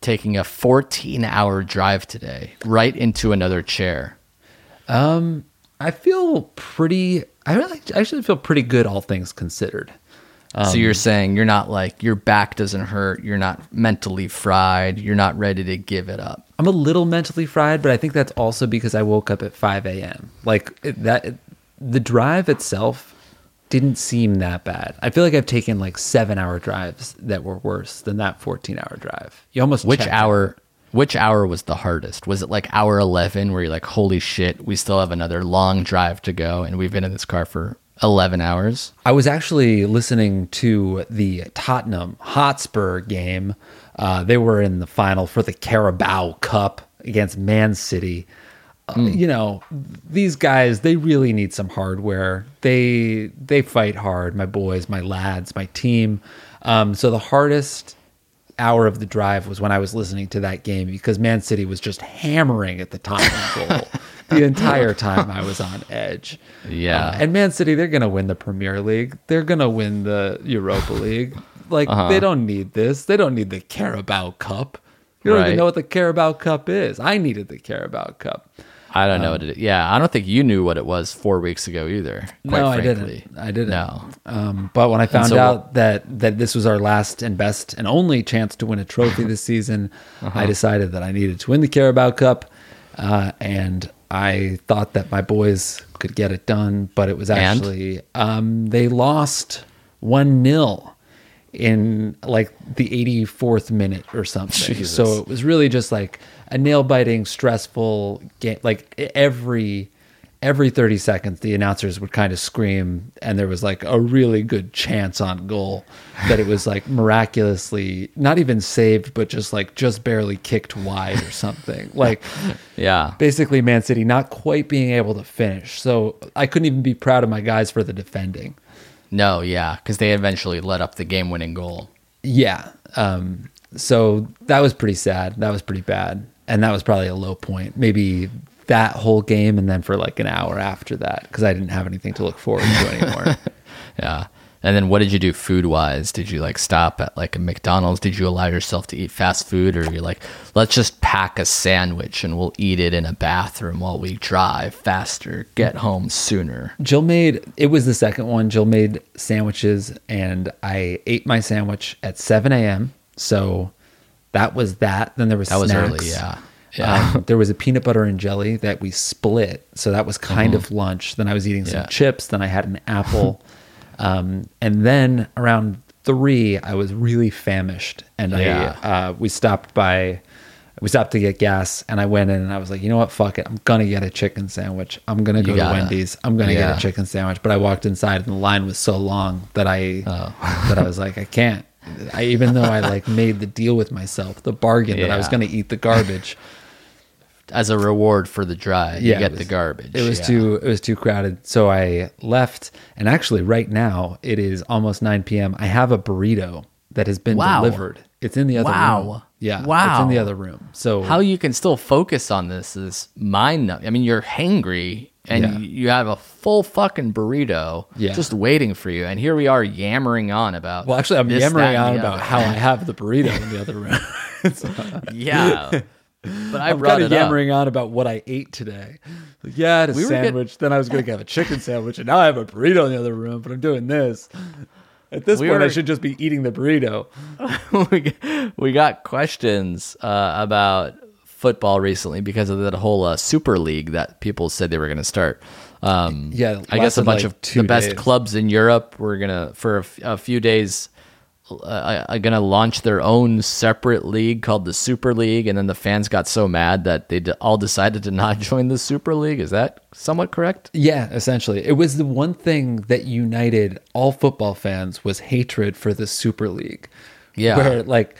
taking a 14-hour drive today right into another chair? I actually feel pretty good, all things considered. So you're saying you're not like, your back doesn't hurt, you're not mentally fried, you're not ready to give it up. I'm a little mentally fried, but I think that's also because I woke up at 5 a.m. The drive itself didn't seem that bad. I feel like I've taken like 7-hour drives that were worse than that 14-hour drive. You almost Which hour was the hardest? Was it like hour 11 where you're like, holy shit, we still have another long drive to go and we've been in this car for 11 hours? I was actually listening to the Tottenham Hotspur game. They were in the final for the Carabao Cup against Man City. You know, these guys, they really need some hardware. They fight hard, my boys, my lads, my team. So the hardest hour of the drive was when I was listening to that game, because Man City was just hammering at the Tottenham goal the entire time. I was on edge. Yeah. And Man City, they're going to win the Premier League. They're going to win the Europa League. Like, they don't need this. They don't need the Carabao Cup. You don't even know what the Carabao Cup is. I needed the Carabao Cup. I don't know what it is. Yeah, I don't think you knew what it was 4 weeks ago either. Quite frankly. I didn't. No. But when I found out that this was our last and best and only chance to win a trophy this season, I decided that I needed to win the Carabao Cup. And I thought that my boys could get it done, but it was actually... they lost 1-0 in like the 84th minute or something. Jesus. So it was really just like a nail-biting, stressful game. Like every 30 seconds, the announcers would kind of scream, and there was like a really good chance on goal that it was like miraculously not even saved, but just barely kicked wide or something. Like, yeah, basically Man City not quite being able to finish. So I couldn't even be proud of my guys for the defending. No, yeah, because they eventually let up the game-winning goal. Yeah, so that was pretty sad. That was pretty bad, and that was probably a low point. Maybe that whole game, and then for like an hour after that, because I didn't have anything to look forward to anymore. Yeah, and then what did you do food-wise? Did you like stop at like a McDonald's? Did you allow yourself to eat fast food, or you're like, let's just pack a sandwich and we'll eat it in a bathroom while we drive faster, get home sooner? Jill made sandwiches, and I ate my sandwich at 7 a.m. So that was that. Then there was snacks. That was early, yeah. Yeah. There was a peanut butter and jelly that we split. So that was kind of lunch. Then I was eating some chips. Then I had an apple. And then around 3, I was really famished. And we stopped to get gas, and I went in and I was like, you know what? Fuck it. I'm going to get a chicken sandwich. I'm going to go to Wendy's. I'm going to get a chicken sandwich. But I walked inside and the line was so long that I was like, I can't. Even though I like made the deal with myself, the bargain that I was going to eat the garbage as a reward for the drive, the garbage. It was too crowded, so I left. And actually, right now it is almost 9 p.m. I have a burrito that has been delivered. It's in the other room. Yeah, it's in the other room. So how you can still focus on this is mind-numbing. I mean, you're hangry. And you have a full fucking burrito just waiting for you. And here we are yammering on about... Well, actually, I'm yammering on about how I have the burrito in the other room. Yeah. But I brought it up. I'm yammering on about what I ate today. Like, I had a sandwich. Then I was going to have a chicken sandwich. And now I have a burrito in the other room. But I'm doing this. At this point, I should just be eating the burrito. We got questions about... football recently because of that whole Super League that people said they were going to start. I guess a bunch of the best clubs in Europe were going to, for a few days, are going to launch their own separate league called the Super League, and then the fans got so mad that they all decided to not join the Super League. Is that somewhat correct? Yeah, essentially. It was the one thing that united all football fans was hatred for the Super League. Yeah. Where, like...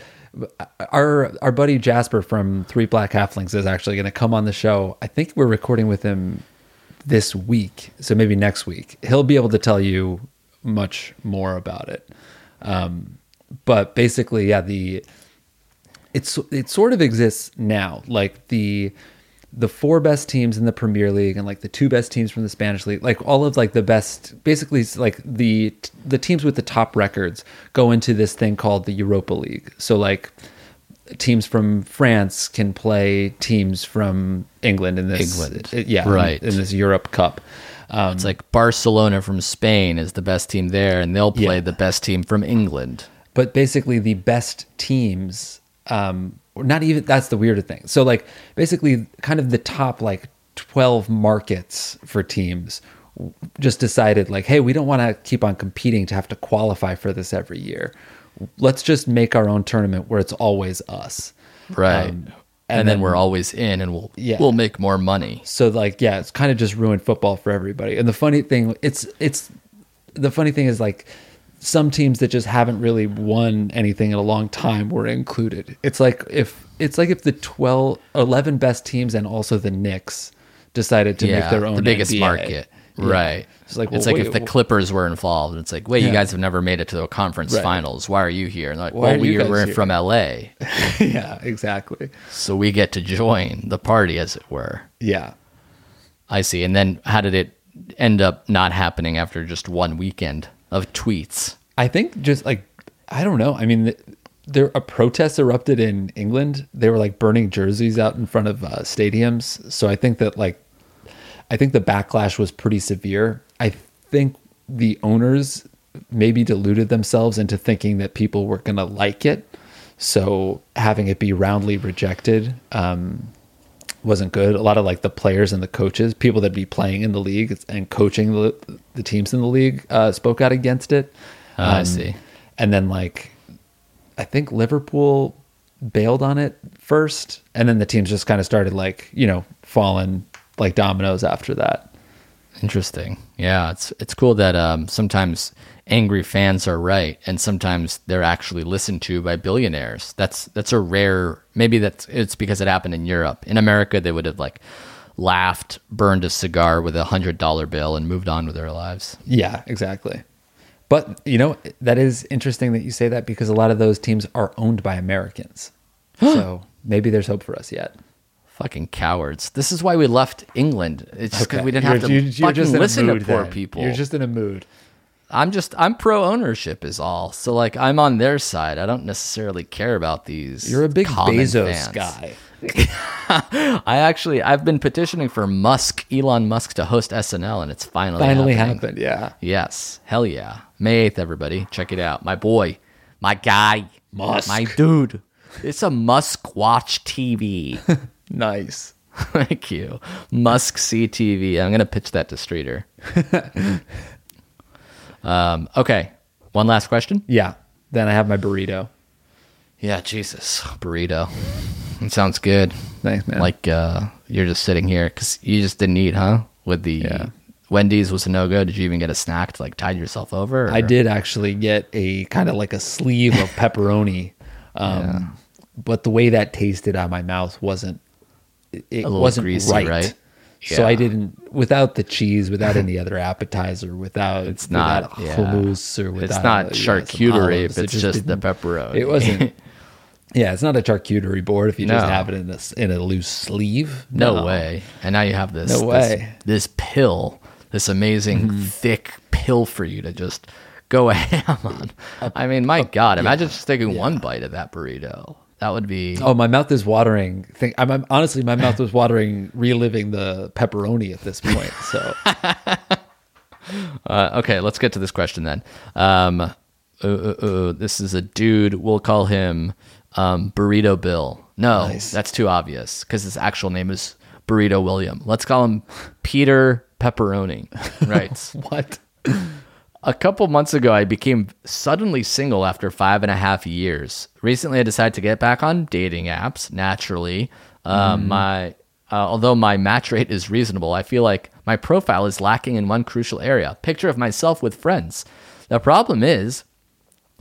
Our buddy Jasper from Three Black Halflings is actually going to come on the show. I think we're recording with him this week, so maybe next week. He'll be able to tell you much more about it. But basically, it sort of exists now. Like the the four best teams in the Premier League and like the two best teams from the Spanish League, like all of like the best, basically like the teams with the top records go into this thing called the Europa League. So like teams from France can play teams from England in this, in this Europe Cup. It's like Barcelona from Spain is the best team there, and they'll play the best team from England. But basically the best teams, not even, that's the weirder thing. So like basically kind of the top like 12 markets for teams just decided like, hey, we don't want to keep on competing to have to qualify for this every year. Let's just make our own tournament where it's always us. Right. And then we're always in, and we'll make more money. So like, yeah, it's kind of just ruined football for everybody. And the funny thing, is like some teams that just haven't really won anything in a long time were included. It's like if the 11 best teams and also the Knicks decided to make their own the biggest NBA. Market. Yeah. Right. It's like if the Clippers were involved, it's like, wait, you guys have never made it to the conference finals. Why are you here? And like, well, we're from LA. Yeah, exactly. So we get to join the party, as it were. Yeah. I see. And then how did it end up not happening after just one weekend of tweets? I think just like, I don't know. I mean, a protest erupted in England. They were like burning jerseys out in front of stadiums. So I think the backlash was pretty severe. I think the owners maybe deluded themselves into thinking that people were going to like it. So having it be roundly rejected wasn't good. A lot of like the players and the coaches, people that'd be playing in the league and coaching the teams in the league spoke out against it. I see. And then like, I think Liverpool bailed on it first. And then the teams just kind of started like, falling like dominoes after that. Interesting. Yeah, it's cool that sometimes angry fans are right, and sometimes they're actually listened to by billionaires. That's a rare. Maybe it's because it happened in Europe. In America, they would have like laughed, burned a cigar with $100 bill, and moved on with their lives. Yeah, exactly. But that is interesting that you say that, because a lot of those teams are owned by Americans. So maybe there's hope for us yet. Fucking cowards. This is why we left England. It's just because we didn't have to fucking listen to poor people. You're just in a mood. I'm pro ownership is all. So like I'm on their side. I don't necessarily care about these. You're a big Bezos guy. I've been petitioning for Elon Musk to host SNL, and it's finally happened. Yeah. Yes. Hell yeah. May 8th, everybody. Check it out. My boy. My guy. Musk. My dude. It's a Musk Watch TV. Nice. Thank you. Musk CTV. I'm going to pitch that to Streeter. Okay. One last question? Yeah. Then I have my burrito. Yeah, Jesus. Burrito. It sounds good. Thanks, man. Like you're just sitting here because you just didn't eat, huh? With the Wendy's was a no-go. Did you even get a snack to like tide yourself over? Or? I did actually get a kind of like a sleeve of pepperoni. But the way that tasted on my mouth wasn't... It wasn't greasy, right? Yeah. So I didn't, without the cheese, without any other appetizer, without hummus, or without... It's not charcuterie, but it's just the pepperoni. It wasn't... Yeah, it's not a charcuterie board if you just have it in a loose sleeve. No way. And now you have this... No way. This pill, this amazing thick pill for you to just go ham on. I mean, my God, imagine just taking one bite of that burrito. That would be... Oh, my mouth is watering. I'm honestly, my mouth was watering reliving the pepperoni at this point. So, okay, let's get to this question then. This is a dude. We'll call him Burrito Bill. No, That's too obvious because his actual name is Burrito William. Let's call him Peter Pepperoni. Right? What? A couple months ago, I became suddenly single after 5.5 years. Recently, I decided to get back on dating apps, naturally. Although my match rate is reasonable, I feel like my profile is lacking in one crucial area: picture of myself with friends. The problem is,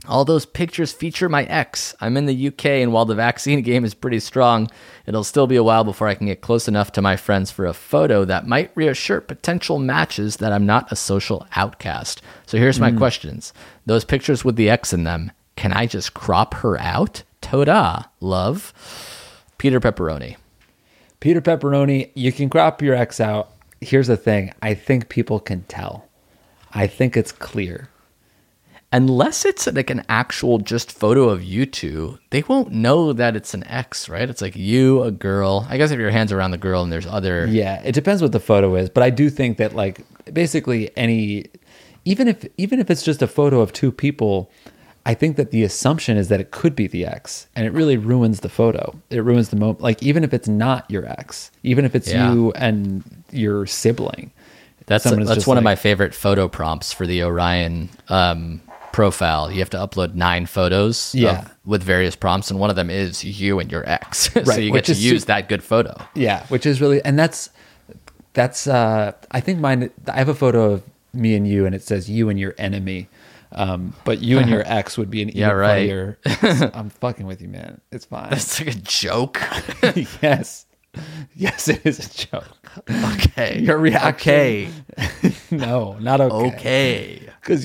all those pictures feature my ex. I'm in the UK, and while the vaccine game is pretty strong, it'll still be a while before I can get close enough to my friends for a photo that might reassure potential matches that I'm not a social outcast. So here's my questions. Those pictures with the ex in them, can I just crop her out? Ta-da, love. Peter Pepperoni. Peter Pepperoni, you can crop your ex out. Here's the thing. I think people can tell. I think it's clear. Unless it's like an actual just photo of you two, they won't know that it's an ex, right? It's like you, a girl. I guess if your hand's around the girl and there's other... Yeah, it depends what the photo is. But I do think that like basically any... Even if it's just a photo of two people, I think that the assumption is that it could be the ex. And it really ruins the photo. It ruins the moment. Like even if it's not your ex, even if it's you and your sibling. That's one of my favorite photo prompts for the Orion... profile. You have to upload 9 photos with various prompts, and one of them is you and your ex. Right, so you get to use that good photo. Yeah, which is really, and that's I think mine, I have a photo of me and you, and it says you and your enemy. But you and your ex would be an even funnier. I'm fucking with you, man. It's fine. That's like a joke. Yes, it is a joke. Okay. Your reaction. Okay. No, not okay. Okay. Because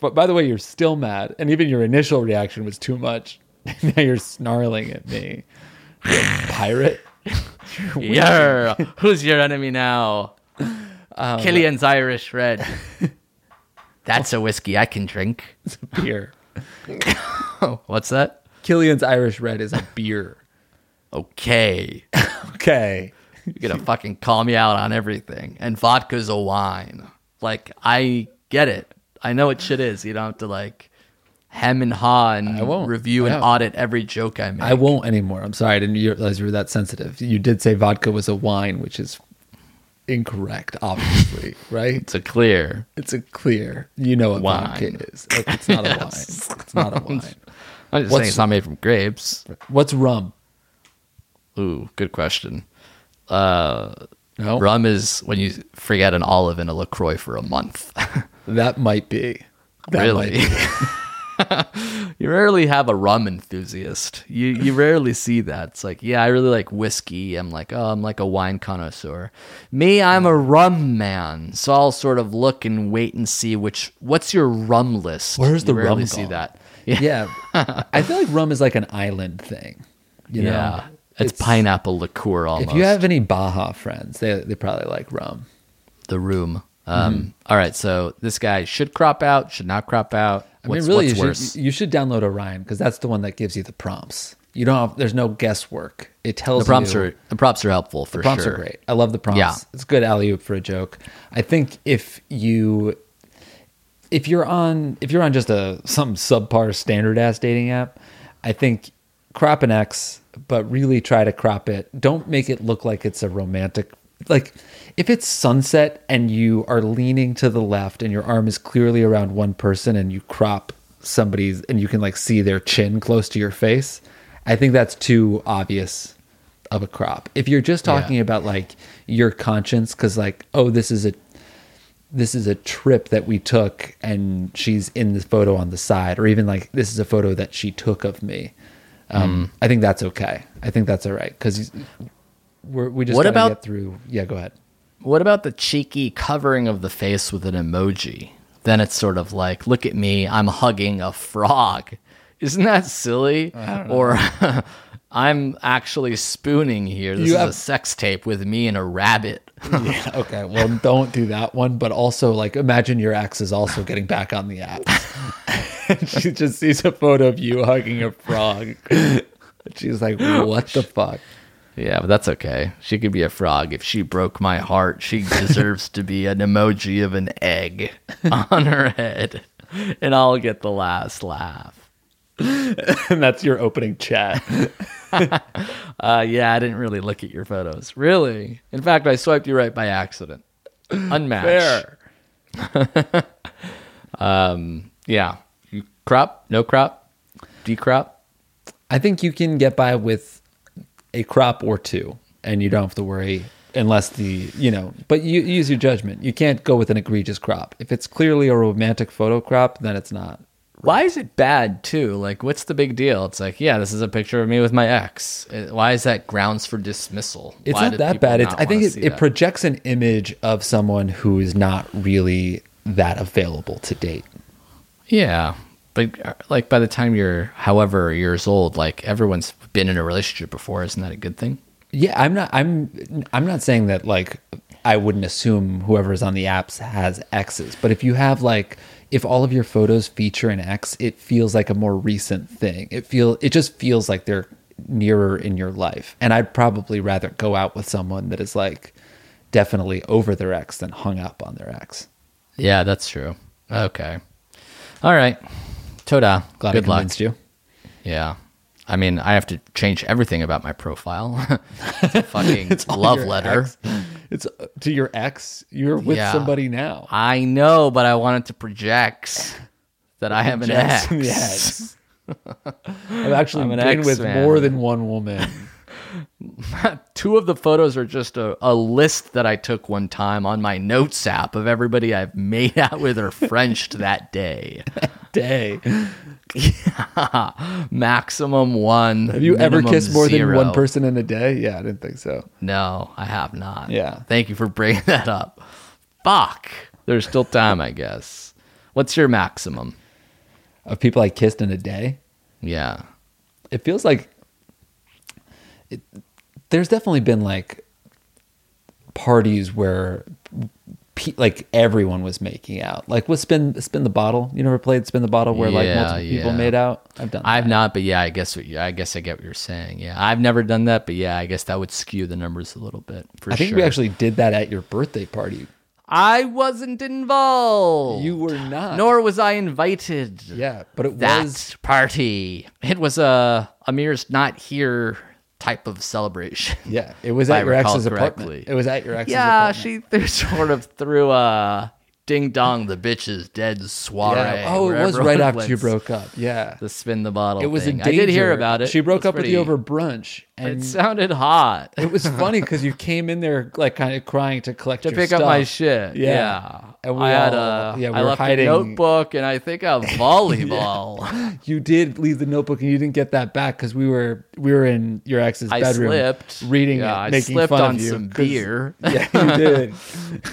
by the way, you're still mad. And even your initial reaction was too much. Now you're snarling at me. You're a pirate. Yeah. Who's your enemy now? Killian's Irish Red. That's a whiskey I can drink. It's a beer. What's that? Killian's Irish Red is a beer. Okay. You're gonna fucking call me out on everything. And vodka's a wine. Like, I get it. I know what shit is. You don't have to like hem and haw and review and audit every joke I make. I won't anymore. I'm sorry. I didn't realize you were that sensitive. You did say vodka was a wine, which is incorrect, obviously, right? It's a clear. You know what wine is. Like, it's not a wine. It's not a wine. I'm just saying it's not made from grapes. What's rum? Ooh, good question. Rum is when you forget an olive and a LaCroix for a month. That might be. Really? You rarely have a rum enthusiast. You rarely see that. It's like, yeah, I really like whiskey. I'm like, oh, I'm like a wine connoisseur. Me, I'm a rum man. So I'll sort of look and wait and see what's your rum list? Where's the rum gone? You rarely see that. Yeah. I feel like rum is like an island thing. You know? Yeah. It's pineapple liqueur almost. If you have any Baja friends, they probably like rum. The room. All right, so this guy should crop out, should not crop out. You should download Orion because that's the one that gives you the prompts. There's no guesswork. It tells the prompts are helpful for sure. The prompts are great. I love the prompts. Yeah. It's good alley-oop for a joke. I think if you're on just some subpar standard ass dating app, I think crop an X. But really try to crop it. Don't make it look like it's a romantic... Like, if it's sunset and you are leaning to the left and your arm is clearly around one person and you crop somebody's... And you can, like, see their chin close to your face. I think that's too obvious of a crop. If you're just talking about, like, your conscience, because, like, oh, this is a trip that we took and she's in this photo on the side. Or even, like, this is a photo that she took of me. I think that's okay. I think that's all right because we just got to get through. Yeah, go ahead. What about the cheeky covering of the face with an emoji? Then it's sort of like, look at me, I'm hugging a frog. Isn't that silly? Or I'm actually spooning here. This is a sex tape with me and a rabbit. Yeah, okay, well, don't do that one. But also, like, imagine your ex is also getting back on the app. She just sees a photo of you hugging a frog. She's like, what the fuck? Yeah, but that's okay. She could be a frog. If she broke my heart, she deserves to be an emoji of an egg on her head. And I'll get the last laugh. And that's your opening chat. I didn't really look at your photos. Really? In fact, I swiped you right by accident. Unmatched. Fair. Yeah. Crop? No crop? Decrop? I think you can get by with a crop or two, and you don't have to worry unless but you use your judgment. You can't go with an egregious crop. If it's clearly a romantic photo crop, then it's not. Why is it bad too? Like, what's the big deal? It's like, yeah, this is a picture of me with my ex. Why is that grounds for dismissal? It's not that bad. I think it projects an image of someone who is not really that available to date. Yeah, but like by the time you're however years old, like everyone's been in a relationship before. Isn't that a good thing? Yeah, I'm not saying that, like, I wouldn't assume whoever's on the apps has X's, but if you have, like, if all of your photos feature an X, it feels like a more recent thing. It just feels like they're nearer in your life. And I'd probably rather go out with someone that is, like, definitely over their X than hung up on their X. Yeah, that's true. Okay. All right. Toda. Glad I convinced you. Yeah. I mean, I have to change everything about my profile. It's a fucking love letter. It's to your ex. You're with somebody now. I know, but I wanted to project that I have an ex. I'm actually been with more than one woman. 2 of the photos are just a list that I took one time on my notes app of everybody I've made out with or Frenched that day. Yeah. Maximum 1. Have you ever kissed more 0. Than one person in a day? Yeah, I didn't think so. No, I have not. Yeah. Thank you for bringing that up. Fuck. There's still time, I guess. What's your maximum? Of people I kissed in a day? Yeah. It feels like... there's definitely been, like, parties where, like, everyone was making out. Like, with Spin the Bottle. You never played Spin the Bottle where, like, multiple people made out? I've done that. I've not, but yeah, I guess I get what you're saying. Yeah, I've never done that, but yeah, I guess that would skew the numbers a little bit, for sure. I think we actually did that at your birthday party. I wasn't involved. You were not. Nor was I invited. Yeah, but it was... That party. It was Amir's not here... type of celebration. Yeah, it was at your ex's apartment. Yeah, she sort of threw a ding dong, the bitch is dead soiree. Yeah. Oh, it was right after you broke up. Yeah. The Spin the Bottle. It was thing. A danger. I did hear about it. She broke up with you over brunch. And it sounded hot. It was funny because you came in there, like, kind of crying to collect your stuff. To pick up my shit. Yeah. And I left a notebook and I think a volleyball. Yeah. You did leave the notebook and you didn't get that back because we were in your ex's bedroom. I slipped. Reading it, making fun of you. I slipped on some beer. Yeah, you did.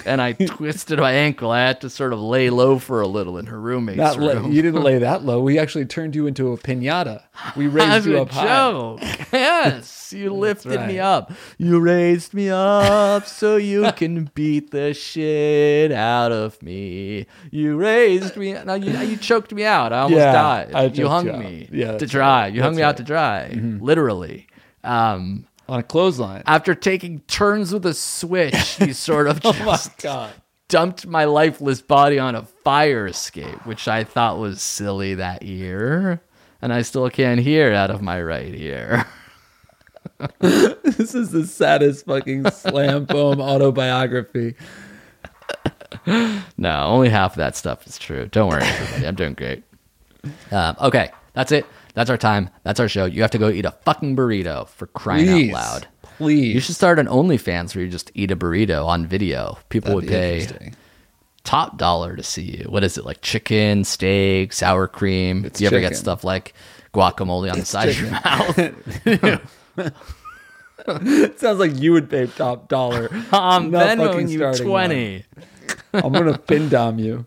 And I twisted my ankle. I had to sort of lay low for a little in her roommate's room. You didn't lay that low. We actually turned you into a piñata. We raised you up high. Yes, you lifted me up. You raised me up so you can beat the shit out of me. You raised me. No, you choked me out. I almost died. You hung me to dry. You hung me out to dry, literally. On a clothesline. After taking turns with a switch, you sort of just... Oh my God. Dumped my lifeless body on a fire escape, which I thought was silly that year, and I still can't hear out of my right ear. This is the saddest fucking slam poem autobiography. No, only half of that stuff is true. Don't worry, everybody. I'm doing great. Okay, that's it. That's our time. That's our show. You have to go eat a fucking burrito, for crying out loud. Please. You should start an OnlyFans where you just eat a burrito on video. People would pay top dollar to see you. What is it, like chicken, steak, sour cream? Do you ever get stuff like guacamole on the side of your mouth? It sounds like you would pay top dollar. I'm Venmoing you $20. I'm going to pin dom you.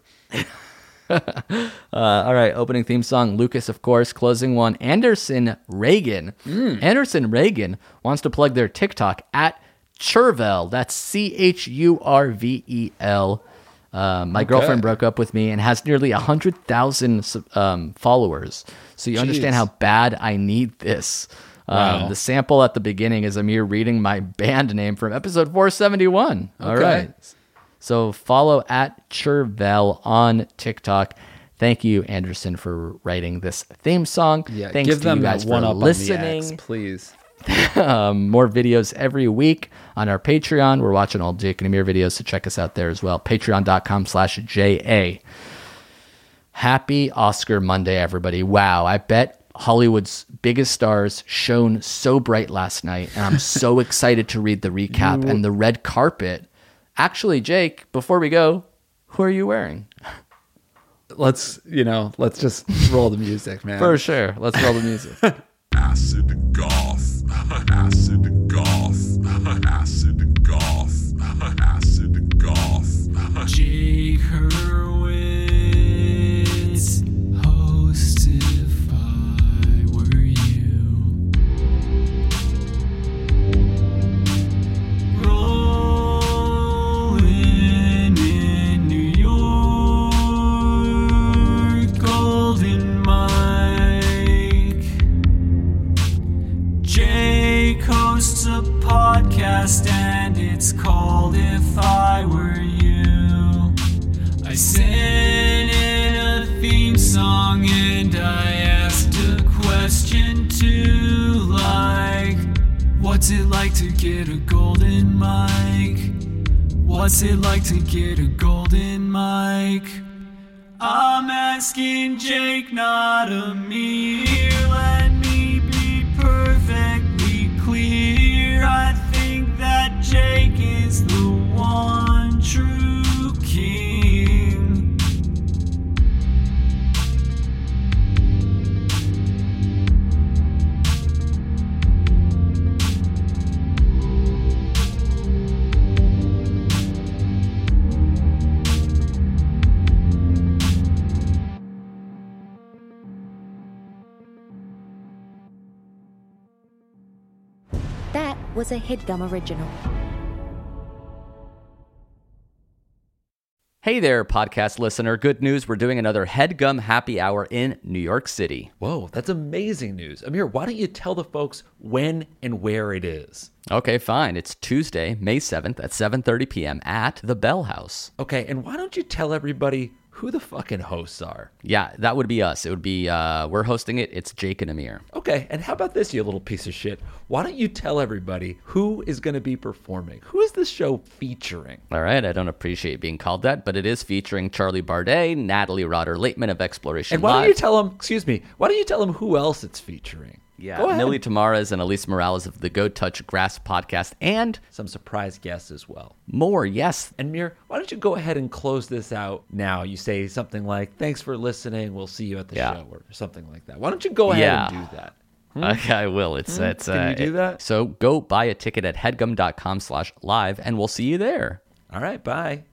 All right, opening theme song, Lucas, of course. Closing one, Anderson Reagan. Anderson Reagan wants to plug their TikTok at Churvel. That's Churvel. My girlfriend broke up with me and has nearly 100,000 followers. So you understand how bad I need this. Wow. The sample at the beginning is Amir reading my band name from episode 471. All right. So follow at Churvel on TikTok. Thank you, Anderson, for writing this theme song. Yeah, thanks to you guys for listening. Please. More videos every week on our Patreon. We're watching all Jake and Amir videos, so check us out there as well. Patreon.com/JA. Happy Oscar Monday, everybody. Wow, I bet Hollywood's biggest stars shone so bright last night, and I'm so excited to read the recap and the red carpet. Actually, Jake, before we go, who are you wearing? Let's just roll the music, man. For sure. Let's roll the music. Acid golf. Acid golf. Acid golf. Acid golf. Jake Hurwitz, host If I Were You. song and I asked a question too, like, what's it like to get a golden mic? What's it like to get a golden mic? I'm asking Jake, not Amir. Let me be perfectly clear. I think that Jake is the one true king. That was a HeadGum original. Hey there, podcast listener. Good news. We're doing another HeadGum happy hour in New York City. Whoa, that's amazing news. Amir, why don't you tell the folks when and where it is? Okay, fine. It's Tuesday, May 7th at 7:30 p.m. at the Bell House. Okay, and why don't you tell everybody who the fucking hosts are? Yeah, that would be us. It would be, we're hosting it. It's Jake and Amir. Okay, and how about this, you little piece of shit? Why don't you tell everybody who is going to be performing? Who is this show featuring? All right, I don't appreciate being called that, but it is featuring Charlie Bardet, Natalie Rotter-Lateman of Exploration Live. And why don't you tell them who else it's featuring? Yeah, Millie Tamarez and Elise Morales of the Go Touch Grass podcast, and some surprise guests as well. More, yes. And Mir, why don't you go ahead and close this out now? You say something like, thanks for listening, we'll see you at the show, or something like that. Why don't you go ahead and do that? Okay, I will. Can you do that? So go buy a ticket at headgum.com/live, and we'll see you there. All right, bye.